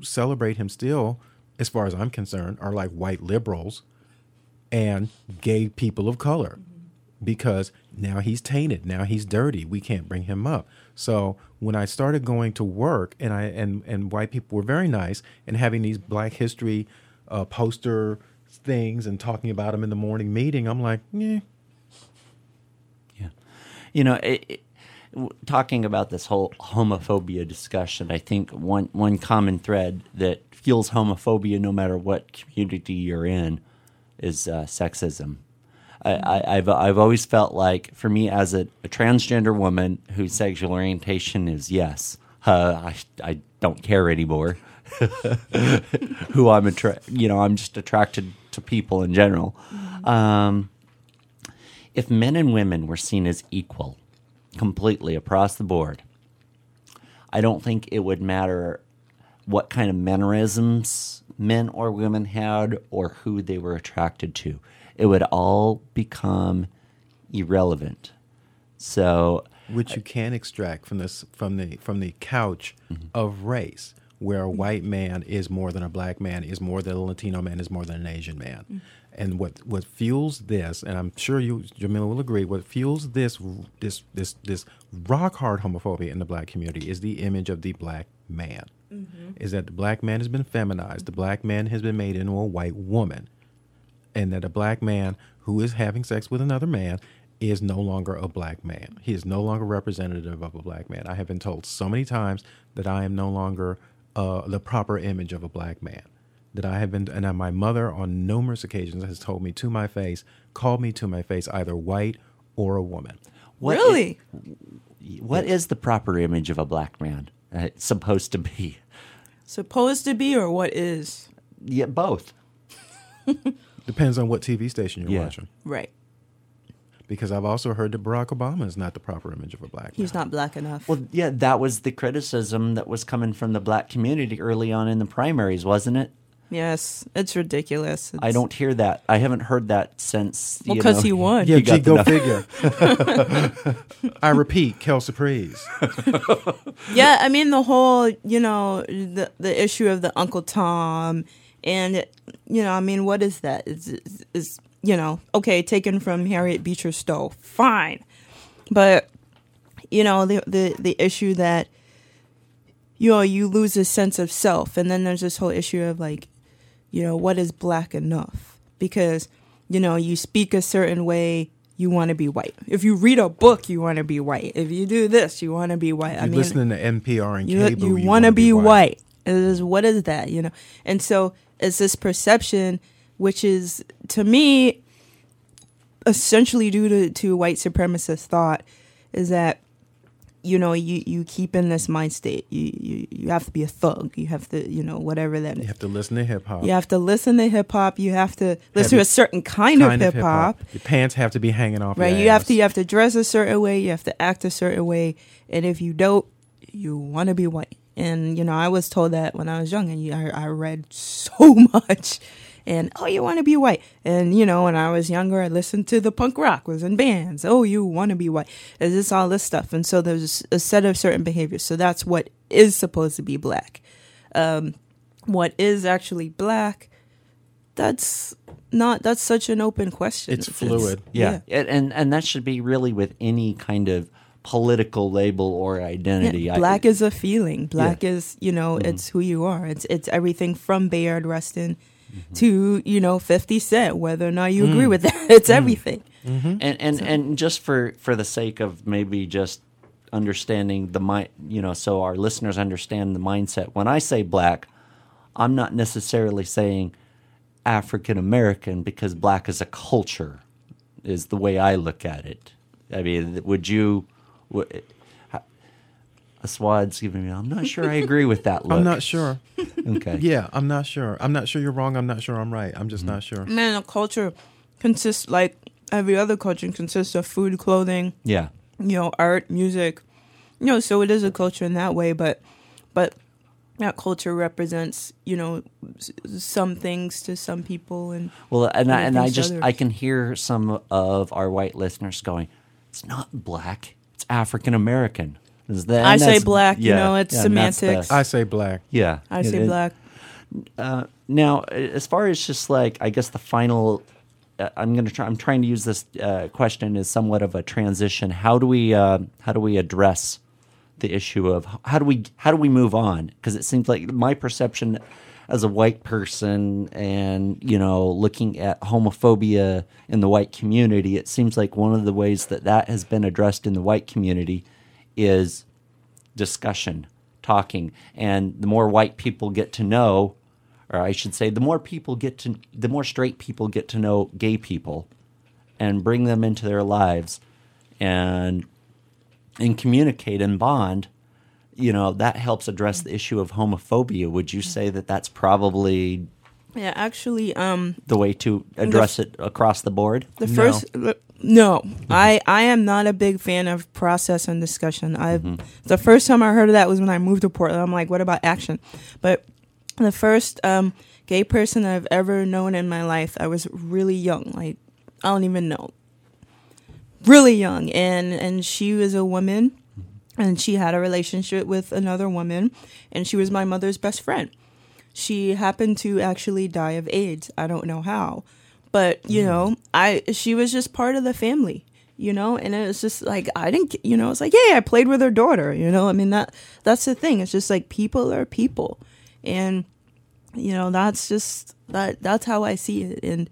celebrate him still, as far as I'm concerned, are like white liberals and gay people of color, because now he's tainted, now he's dirty, we can't bring him up. So when I started going to work, and I and, and white people were very nice and having these Black History uh, poster things and talking about them in the morning meeting, I'm like, yeah, yeah, you know, it, it, talking about this whole homophobia discussion, I think one one common thread that fuels homophobia, no matter what community you're in, is uh, sexism. I, I, I've I've always felt like, for me as a, a transgender woman whose sexual orientation is yes, uh, I I don't care anymore. Who I'm attra- you know I'm just attracted to people in general. Um, if men and women were seen as equal, completely across the board, I don't think it would matter what kind of mannerisms men or women had or who they were attracted to. It would all become irrelevant. So, which you can extract from this from the from the couch mm-hmm. of race, where a white man is more than a Black man, is more than a Latino man, is more than an Asian man. Mm-hmm. And what what fuels this, and I'm sure you, Jamila, will agree, what fuels this this this this rock hard homophobia in the Black community is the image of the Black man. Mm-hmm. Is that the Black man has been feminized, the Black man has been made into a white woman, and that a Black man who is having sex with another man is no longer a Black man. He is no longer representative of a Black man. I have been told so many times that I am no longer uh, the proper image of a Black man. That I have been, and my mother on numerous occasions has told me to my face, called me to my face, either white or a woman. What really? Is, what is the proper image of a Black man? Uh, supposed to be. Supposed to be, or what is? Yeah, both. Depends on what T V station you're yeah. watching. Right. Because I've also heard that Barack Obama is not the proper image of a Black man. He's not Black enough. Well, yeah, that was the criticism that was coming from the Black community early on in the primaries, wasn't it? Yes, it's ridiculous. It's... I don't hear that. I haven't heard that since. Well, because he won. Yeah, he got go figure. I repeat, Kelsey Prees. Yeah, I mean the whole, you know, the the issue of the Uncle Tom, and you know, I mean, what is that? Is is you know, okay, taken from Harriet Beecher Stowe, fine, but you know, the the the issue that you know you lose a sense of self, and then there's this whole issue of like, you know, what is Black enough? Because, you know, you speak a certain way, you want to be white. If you read a book, you want to be white. If you do this, you want to be white. If I mean, listening to N P R and cable, you, you, you want to be, be white. white. It is, what is that, you know? And so it's this perception, which is, to me, essentially due to, to white supremacist thought, is that, you know, you, you keep in this mind state. You, you you have to be a thug. You have to, you know, whatever that is. You have to listen to hip-hop. You have to listen to hip-hop. You have to listen to a certain kind, kind of hip-hop. Your pants have to be hanging off right. your you ass. have to You have to dress a certain way. You have to act a certain way. And if you don't, you want to be white. And, you know, I was told that when I was young. And you, I, I read so much. And, oh, you want to be white. And, you know, when I was younger, I listened to the punk rock, was in bands. Oh, you want to be white. It's just all this stuff. And so there's a set of certain behaviors. So that's what is supposed to be Black. Um, what is actually Black, that's not, that's such an open question. It's, it's fluid. It's, yeah. yeah. It, and, and that should be really with any kind of political label or identity. Yeah, Black I, is a feeling. Black yeah. is, you know, mm-hmm. it's who you are. It's, it's everything from Bayard Rustin Mm-hmm. to, you know, fifty Cent, whether or not you mm. agree with that. It's mm. everything. Mm-hmm. And and, so. and just for, for the sake of maybe just understanding the mind, you know, so our listeners understand the mindset. When I say black, I'm not necessarily saying African American, because black as a culture is the way I look at it. I mean, would you? Would, Aswad's giving me, I'm not sure I agree with that look. I'm not sure. Okay. Yeah, I'm not sure. I'm not sure you're wrong. I'm not sure I'm right. I'm just mm-hmm. not sure. Man, a culture consists, like every other culture, consists of food, clothing, yeah, you know, art, music, you know, so it is a culture in that way, but but that culture represents, you know, some things to some people. And well, and I, and I just, others. I can hear some of our white listeners going, it's not black, it's African American. That, I say black, yeah, you know, it's yeah, semantics. The, I say black. Yeah. I say it, black. Uh, now, as far as just like, I guess the final, uh, I'm going to try, I'm trying to use this uh, question as somewhat of a transition. How do we, uh, how do we address the issue of, how do we, how do we move on? Because it seems like my perception as a white person and, you know, looking at homophobia in the white community, it seems like one of the ways that that has been addressed in the white community is discussion, talking, and the more white people get to know, or I should say, the more people get to, the more straight people get to know gay people, and bring them into their lives, and and communicate and bond. You know, that helps address the issue of homophobia. Would you say that that's probably yeah, actually um, the way to address the, it across the board? The first. No. No, I, I am not a big fan of process and discussion. I mm-hmm. The first time I heard of that was when I moved to Portland. I'm like, what about action? But the first um, gay person I've ever known in my life, I was really young. Like, I don't even know. Really young. And, and she was a woman, and she had a relationship with another woman, and she was my mother's best friend. She happened to actually die of AIDS. I don't know how. But, you know, I she was just part of the family, you know, and it was just like, I didn't, you know, it's like, yeah, I played with her daughter, you know, I mean, that that's the thing. It's just like, people are people. And, you know, that's just, that that's how I see it. And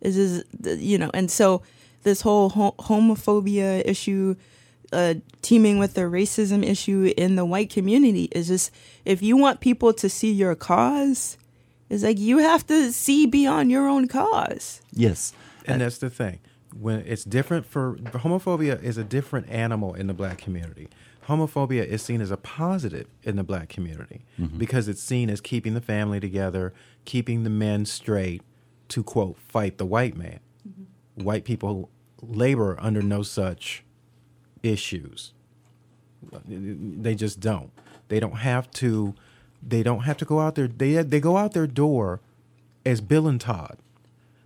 it is, you know, and so this whole ho- homophobia issue, uh, teaming with the racism issue in the white community is just, if you want people to see your cause, it's like you have to see beyond your own cause. Yes. And that's the thing. When it's different for homophobia is a different animal in the black community. Homophobia is seen as a positive in the black community mm-hmm. because it's seen as keeping the family together, keeping the men straight to, quote, fight the white man. Mm-hmm. White people labor under no such issues. They just don't. They don't have to. They don't have to go out there. They they go out their door as Bill and Todd.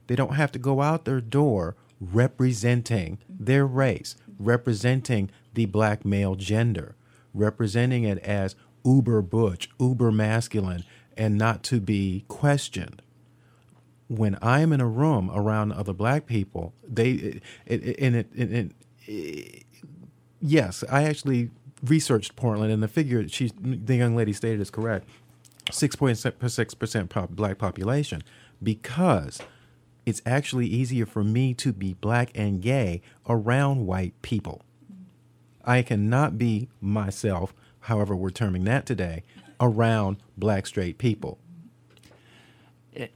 They don't have to go out their door representing their race, representing the black male gender, representing it as uber butch, uber masculine, and not to be questioned. When I'm in a room around other black people, they it, it, and it, it, it, it yes, I actually. researched Portland, and the figure she, the young lady stated is correct, six point six percent pop, black population, because it's actually easier for me to be black and gay around white people. I cannot be myself, however we're terming that today, around black straight people.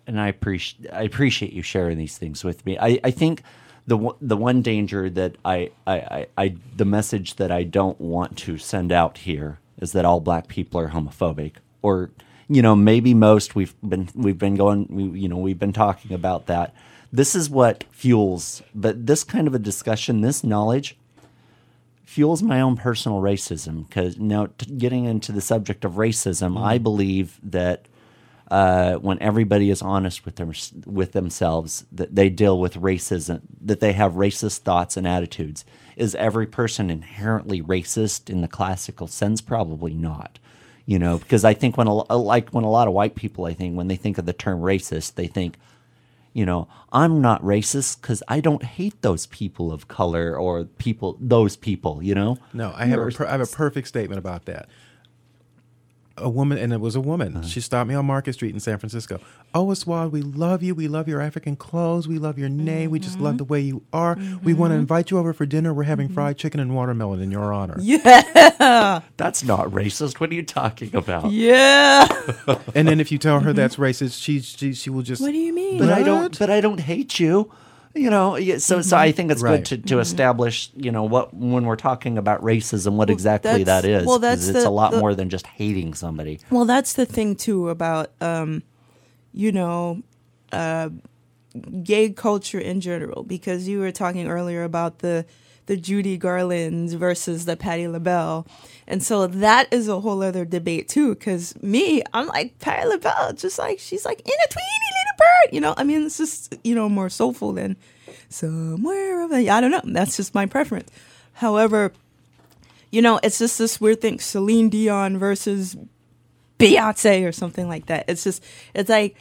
And I appreciate I appreciate you sharing these things with me. I, I think... The one, the one danger that I, I, I, I, the message that I don't want to send out here is that all black people are homophobic, or, you know, maybe most. We've been, we've been going, we, you know, we've been talking about that. This is what fuels, but this kind of a discussion, this knowledge fuels my own personal racism. Because now t- getting into the subject of racism, I believe that Uh, when everybody is honest with them, with themselves, that they deal with racism, that they have racist thoughts and attitudes. Is every person inherently racist in the classical sense? Probably not. You know, because I think when a, like when a lot of white people, I think when they think of the term racist, they think, you know, I'm not racist because I don't hate those people of color or people those people. You know, no, I have a per, I have a perfect statement about that. a woman, and it was a woman. Uh-huh. She stopped me on Market Street in San Francisco. Oh, Aswad, we love you. We love your African clothes. We love your name. Mm-hmm. We just love the way you are. Mm-hmm. We want to invite you over for dinner. We're having mm-hmm. fried chicken and watermelon in your honor. Yeah. That's not racist. What are you talking about? Yeah. And then if you tell her that's racist, she she, she will just... What do you mean? But what? I don't. But I don't hate you. You know, so so I think it's right. good to, to establish, you know, what when we're talking about racism, what well, exactly that is. Well, that's the, it's a lot the, more than just hating somebody. Well, that's the thing, too, about, um, you know, uh, gay culture in general, because you were talking earlier about the, the Judy Garland versus the Patti LaBelle. And so that is a whole other debate, too, because me, I'm like Patti LaBelle, just like she's like in a tweenie. You know, I mean, it's just, you know, more soulful than somewhere. Over, I don't know. That's just my preference. However, you know, it's just this weird thing. Celine Dion versus Beyonce or something like that. It's just, it's like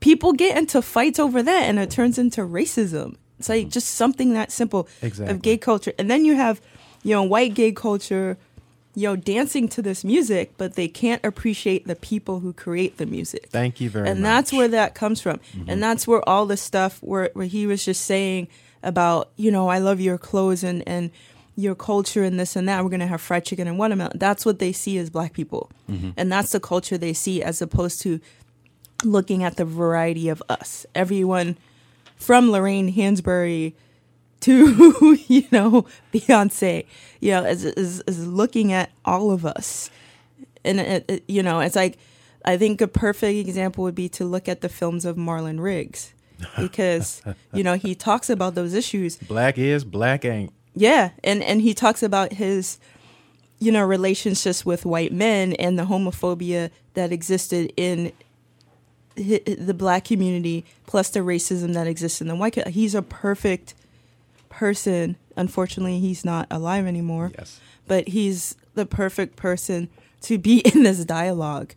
people get into fights over that and it turns into racism. It's like just something that simple exactly. of gay culture. And then you have, you know, white gay culture, you know, dancing to this music, but they can't appreciate the people who create the music. Thank you very and much. And that's where that comes from. Mm-hmm. And that's where all the stuff where, where he was just saying about, you know, I love your clothes and, and your culture and this and that. We're going to have fried chicken and watermelon. That's what they see as black people. Mm-hmm. And that's the culture they see as opposed to looking at the variety of us. Everyone from Lorraine Hansberry to, you know, Beyonce, you know, is, is is looking at all of us. And, it, it, you know, it's like, I think a perfect example would be to look at the films of Marlon Riggs. Because, you know, he talks about those issues. Black is, black ain't. Yeah. And, and he talks about his, you know, relationships with white men and the homophobia that existed in the black community, plus the racism that exists in the white community. He's a perfect person. Unfortunately, he's not alive anymore. Yes. But he's the perfect person to be in this dialogue,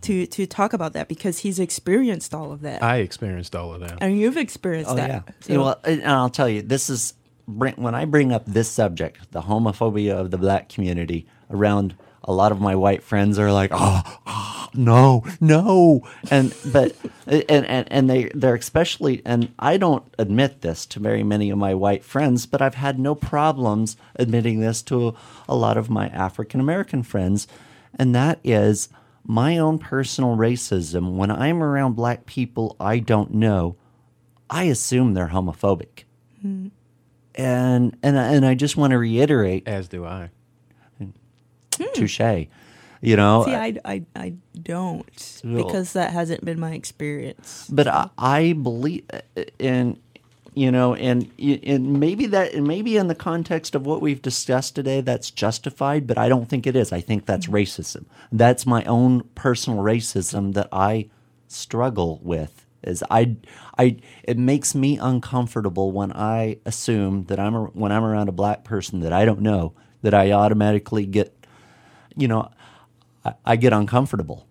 to to talk about that, because he's experienced all of that. I experienced all of that. And you've experienced oh, that. Yeah. So. You know, well, and I'll tell you, this is when I bring up this subject, the homophobia of the black community around. A lot of my white friends are like, oh, oh no, no. And but and, and, and they, they're especially, and I don't admit this to very many of my white friends, but I've had no problems admitting this to a lot of my African-American friends. And that is my own personal racism. When I'm around black people I don't know, I assume they're homophobic. Mm-hmm. And, and, and I just want to reiterate. As do I. Touche, you know. See, I, I, I don't, because that hasn't been my experience. But I, I believe, and you know, and and maybe that, and maybe in the context of what we've discussed today, that's justified. But I don't think it is. I think that's racism. That's my own personal racism that I struggle with. Is I, I, it makes me uncomfortable when I assume that I'm a, when I'm around a black person that I don't know, that I automatically get. You know, I, I get uncomfortable,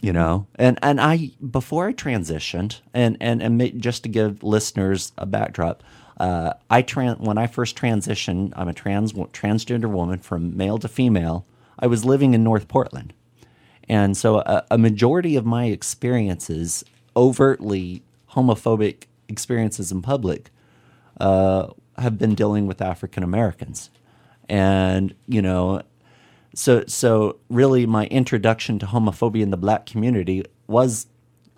you know, and, and I, before I transitioned and, and, and just to give listeners a backdrop, uh, I trans, when I first transitioned, I'm a trans, transgender woman from male to female. I was living in North Portland. And so a, a majority of my experiences, overtly homophobic experiences in public, uh, have been dealing with African Americans and, you know, So so really my introduction to homophobia in the black community was,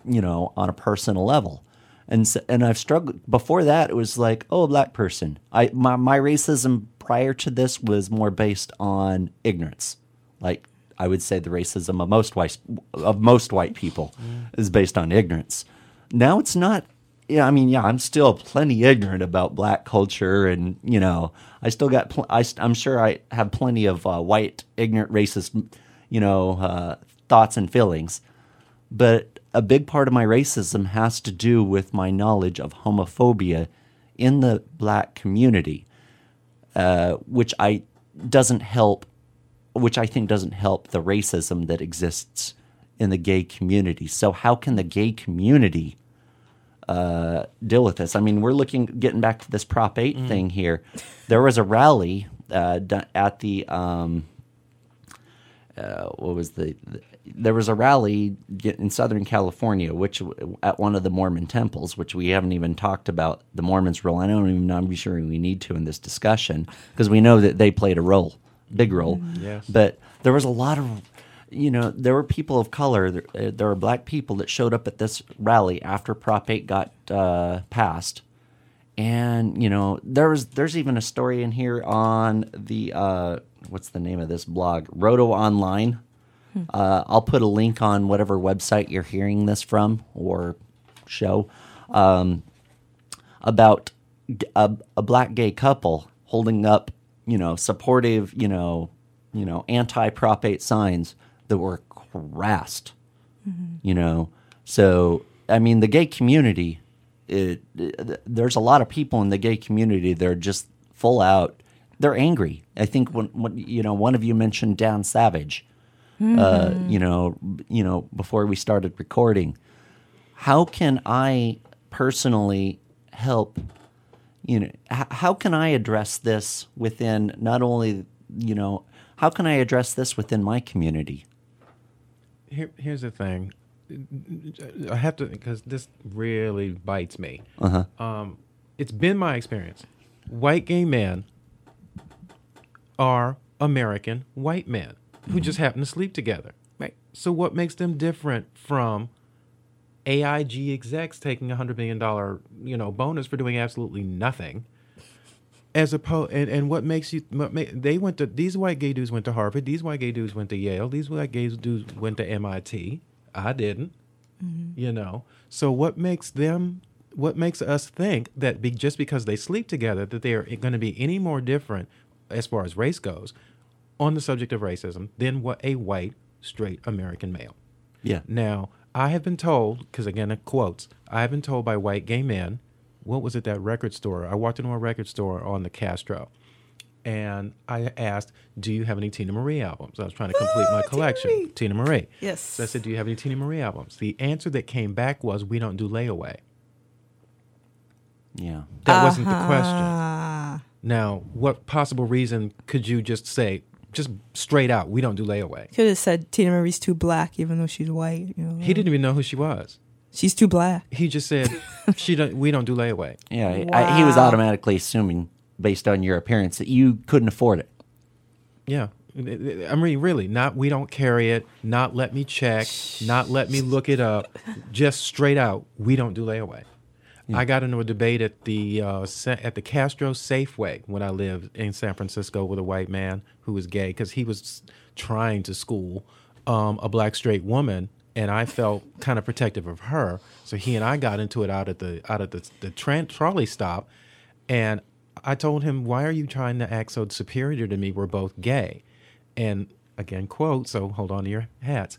you know, on a personal level. And so, and I've struggled before that. It was like, oh, a black person. I my, my racism prior to this was more based on ignorance. Like I would say the racism of most white of most white people is based on ignorance. Now it's not. Yeah, I mean, yeah, I'm still plenty ignorant about black culture, and you know, I still got. Pl- I, I'm sure I have plenty of uh, white, ignorant, racist, you know, uh, thoughts and feelings. But a big part of my racism has to do with my knowledge of homophobia in the black community, uh, which I doesn't help, which I think doesn't help the racism that exists in the gay community. So, how can the gay community Uh, deal with this? I mean, we're looking, getting back to this Prop eight mm. thing here. There was a rally uh, at the, um, uh, what was the, the there was a rally in Southern California, which at one of the Mormon temples, which we haven't even talked about the Mormons' role. I don't even know, I'm sure we need to in this discussion, because we know that they played a role, big role. Mm-hmm. Yes. But there was a lot of, you know, there were people of color, there, there were black people that showed up at this rally after Prop eight got uh, passed. And, you know, there was, there's even a story in here on the, uh, what's the name of this blog? Roto Online. Uh, I'll put a link on whatever website you're hearing this from or show um, about a, a black gay couple holding up, you know, supportive, you know, you know, anti-Prop eight signs that were harassed, mm-hmm. you know. So, I mean, the gay community, it, it, there's a lot of people in the gay community that are just full out. They're angry. I think when, when you know, one of you mentioned Down Savage. Mm-hmm. Uh, you know, you know, before we started recording, how can I personally help? You know, h- how can I address this within not only you know, how can I address this within my community? Here, here's the thing. I have to, because this really bites me. Uh huh. Um, it's been my experience. White gay men are American white men who just happen to sleep together, right? So what makes them different from A I G execs taking a hundred million dollar, you know, bonus for doing absolutely nothing? As opposed, and, and what makes you? What make, they went to these white gay dudes went to Harvard. These white gay dudes went to Yale. These white gay dudes went to M I T. I didn't, mm-hmm. you know. So what makes them? What makes us think that be, just because they sleep together that they are going to be any more different as far as race goes? On the subject of racism, than what a white, straight American male. Yeah. Now, I have been told, because again, it quotes, I have been told by white gay men, what was it, that record store? I walked into a record store on the Castro, and I asked, do you have any Tina Marie albums? I was trying to complete oh, my collection. Tina Marie. Tina Marie. Yes. So I said, do you have any Tina Marie albums? The answer that came back was, we don't do layaway. Yeah. That uh-huh. wasn't the question. Now, what possible reason could you just say, just straight out, we don't do layaway? Could have said Tina Marie's too black, even though she's white. You know? He didn't even know who she was. She's too black. He just said she don't. We don't do layaway. Yeah, wow. I, he was automatically assuming based on your appearance that you couldn't afford it. Yeah, I mean, really, not we don't carry it. Not let me check. Not let me look it up. Just straight out, we don't do layaway. Yeah. I got into a debate at the uh, at the Castro Safeway when I lived in San Francisco with a white man who was gay, because he was trying to school um, a black straight woman, and I felt kind of protective of her. So he and I got into it out at the out at the the tra- trolley stop, and I told him, "Why are you trying to act so superior to me? We're both gay." And again, quote. So hold on to your hats.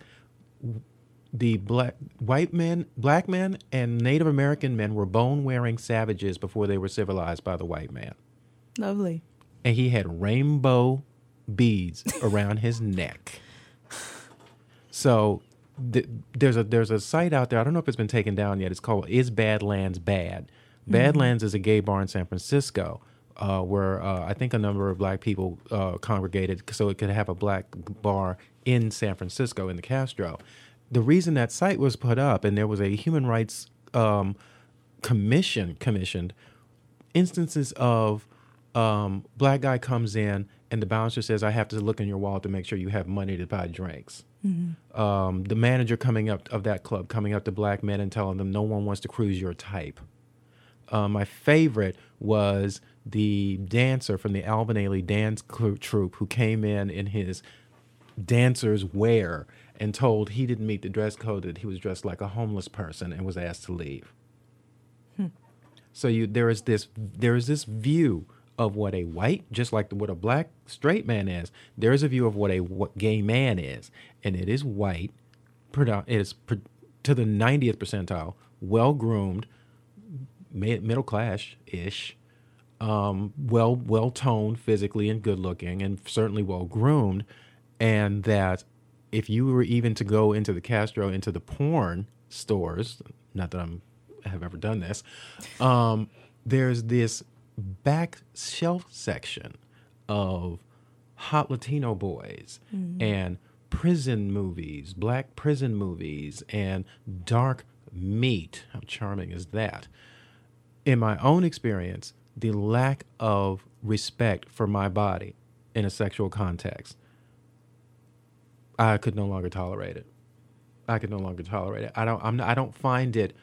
The black, white men, black men, and Native American men were bone-wearing savages before they were civilized by the white man. Lovely. And he had rainbow beads around his neck. So th- there's a there's a site out there. I don't know if it's been taken down yet. It's called Is Badlands Bad? Badlands mm-hmm. is a gay bar in San Francisco uh, where uh, I think a number of black people uh, congregated so it could have a black bar in San Francisco in the Castro. The reason that site was put up, and there was a human rights um, commission commissioned instances of um, black guy comes in and the bouncer says, I have to look in your wallet to make sure you have money to buy drinks. Mm-hmm. Um, the manager coming up of that club, coming up to black men and telling them no one wants to cruise your type. Uh, my favorite was the dancer from the Albanelli dance troupe who came in in his dancer's wear and told he didn't meet the dress code, that he was dressed like a homeless person and was asked to leave. Hmm. So you, there is this there is this view of what a white, just like what a black straight man is, there is a view of what a what gay man is, and it is white, it is to the ninetieth percentile, well-groomed, middle-class-ish, um, well, well-toned physically and good-looking, and certainly well-groomed, and that if you were even to go into the Castro, into the porn stores, not that I'm, I have ever done this, um, there's this back shelf section of hot Latino boys mm-hmm. and prison movies, black prison movies, and dark meat. How charming is that? In my own experience, the lack of respect for my body in a sexual context, I could no longer tolerate it. I could no longer tolerate it. I don't. I'm. Not, I don't find it.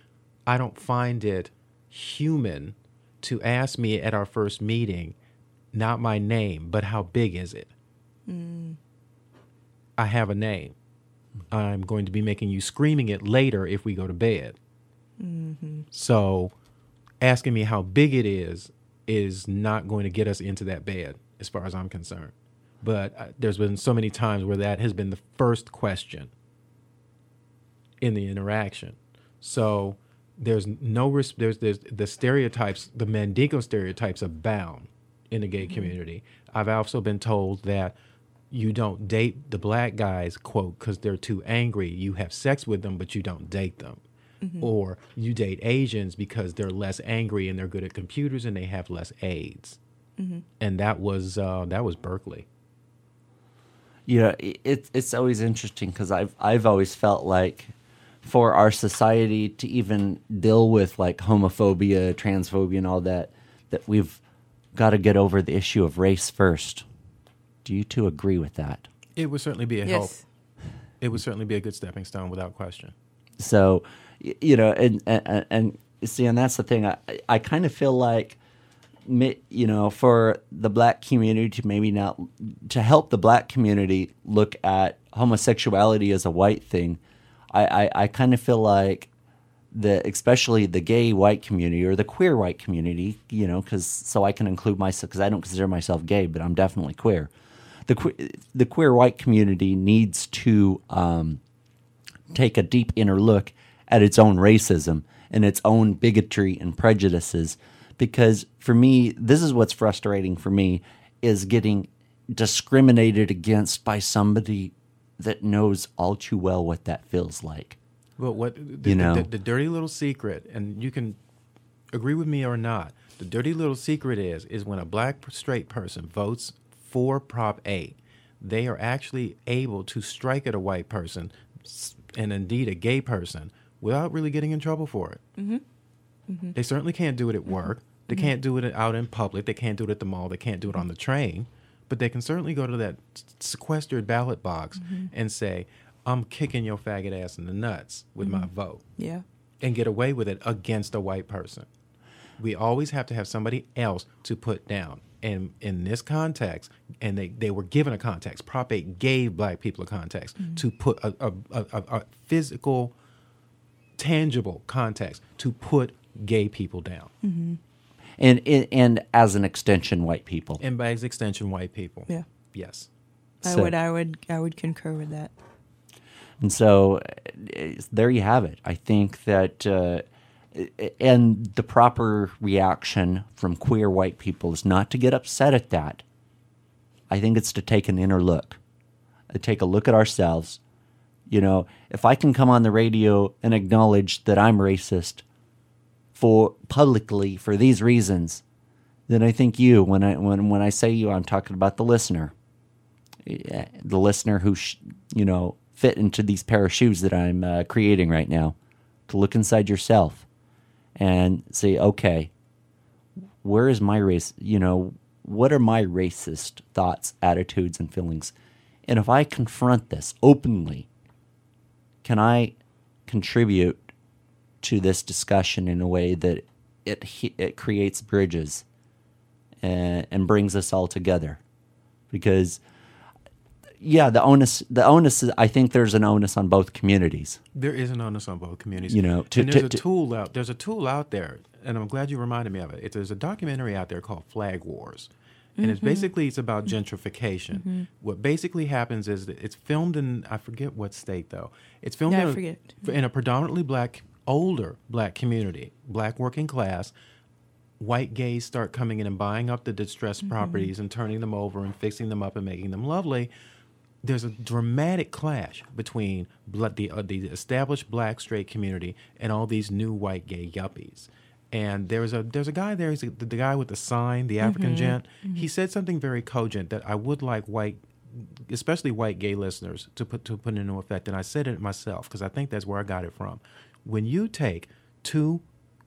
I don't find it human to ask me at our first meeting, not my name, but how big is it? Mm. I have a name. I'm going to be making you screaming it later if we go to bed. Mm-hmm. So asking me how big it is is not going to get us into that bed as far as I'm concerned. But uh, there's been so many times where that has been the first question in the interaction. So there's no risk. There's, there's the stereotypes, the Mandingo stereotypes abound in the gay mm-hmm. community. I've also been told that you don't date the black guys, quote, because they're too angry. You have sex with them, but you don't date them. Mm-hmm. Or you date Asians because they're less angry and they're good at computers and they have less AIDS. Mm-hmm. And that was uh, that was Berkeley. You know, it, it's always interesting because I've, I've always felt like for our society to even deal with like homophobia, transphobia and all that, that we've got to get over the issue of race first. Do you two agree with that? It would certainly be a yes. help. It would certainly be a good stepping stone without question. So, you know, and and, and see, and that's the thing. I, I kind of feel like, you know, for the black community to maybe not, to help the black community look at homosexuality as a white thing, I, I, I kind of feel like, the especially the gay white community or the queer white community, you know, because so I can include myself because I don't consider myself gay, but I'm definitely queer. The que- the queer white community needs to um, take a deep inner look at its own racism and its own bigotry and prejudices, because for me, this is what's frustrating for me is getting discriminated against by somebody that knows all too well what that feels like. But what the, you know. the, the, the dirty little secret, and you can agree with me or not, the dirty little secret is is when a black straight person votes for Prop eight, they are actually able to strike at a white person and indeed a gay person without really getting in trouble for it. Mm-hmm. Mm-hmm. They certainly can't do it at work. They mm-hmm. can't do it out in public. They can't do it at the mall. They can't do it on the train. But they can certainly go to that sequestered ballot box mm-hmm. and say, I'm kicking your faggot ass in the nuts with mm-hmm. my vote. Yeah. And get away with it against a white person. We always have to have somebody else to put down. And in this context, and they, they were given a context, Prop eight gave black people a context mm-hmm. to put a, a, a, a physical, tangible context to put gay people down. Mm-hmm. And, and and as an extension, white people. And by extension, white people. Yeah. Yes. I so. would I would I would concur with that. And so there you have it. I think that, uh, and the proper reaction from queer white people is not to get upset at that. I think it's to take an inner look, take a look at ourselves. You know, if I can come on the radio and acknowledge that I'm racist for publicly for these reasons, then I think you, when I when when I say you, I'm talking about the listener, the listener who, sh- you know. fit into these pair of shoes that I'm uh, creating right now, to look inside yourself and say, okay, where is my race? You know, what are my racist thoughts, attitudes, and feelings? And if I confront this openly, can I contribute to this discussion in a way that it it creates bridges and, and brings us all together? Because Yeah, the onus. The onus is. I think there's an onus on both communities. There is an onus on both communities. You know, to, and there's to, to, a tool out. There's a tool out there, and I'm glad you reminded me of it. it there's a documentary out there called Flag Wars, and mm-hmm. it's basically it's about gentrification. Mm-hmm. What basically happens is that it's filmed in I forget what state though. It's filmed no, in, I forget. in a predominantly black, older black community, black working class. White gays start coming in and buying up the distressed mm-hmm. properties and turning them over and fixing them up and making them lovely. There's a dramatic clash between blood, the, uh, the established black straight community and all these new white gay yuppies. And there's a there's a guy there, he's a, the guy with the sign, the African mm-hmm. gent. Mm-hmm. He said something very cogent that I would like white especially white gay listeners, to put to put into effect. And I said it myself because I think that's where I got it from. When you take two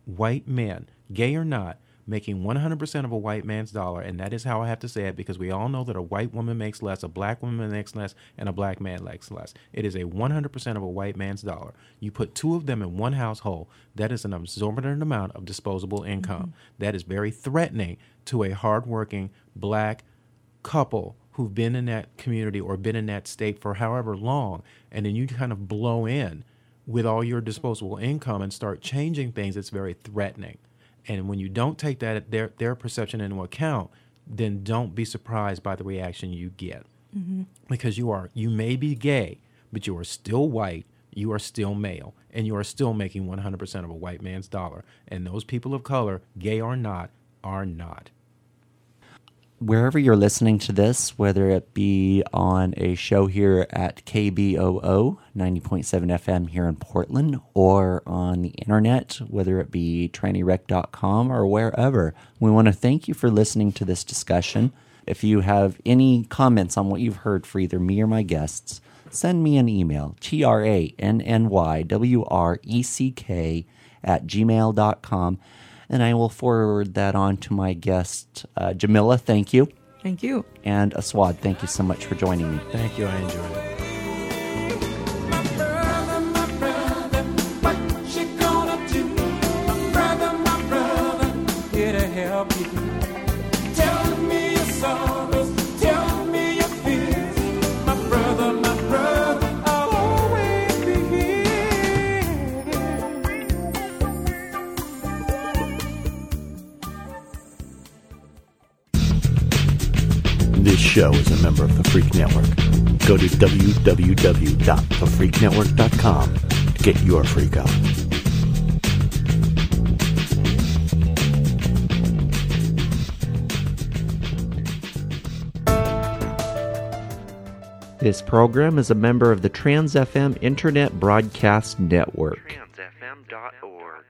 white men, gay or not, making one hundred percent of a white man's dollar, and that is how I have to say it, because we all know that a white woman makes less, a black woman makes less, and a black man makes less. It is a one hundred percent of a white man's dollar. You put two of them in one household, that is an exorbitant amount of disposable income. Mm-hmm. That is very threatening to a hardworking black couple who've been in that community or been in that state for however long, and then you kind of blow in with all your disposable income and start changing things. It's very threatening. And when you don't take that their their perception into account, then don't be surprised by the reaction you get, mm-hmm. because you are you may be gay, but you are still white, you are still male, and you are still making one hundred percent of a white man's dollar. And those people of color, gay or not, are not. Wherever you're listening to this, whether it be on a show here at K B O O ninety point seven F M here in Portland, or on the internet, whether it be tranny rec dot com or wherever, we want to thank you for listening to this discussion. If you have any comments on what you've heard for either me or my guests, send me an email, T R A N N Y W R E C K at gmail dot com. And I will forward that on to my guest, uh, Jamila. Thank you. Thank you. And Aswad, thank you so much for joining me. Thank you. I enjoyed it. This show is a member of the Freak Network. Go to w w w dot the freak network dot com to get your freak on. This program is a member of the Trans F M Internet Broadcast Network. trans f m dot org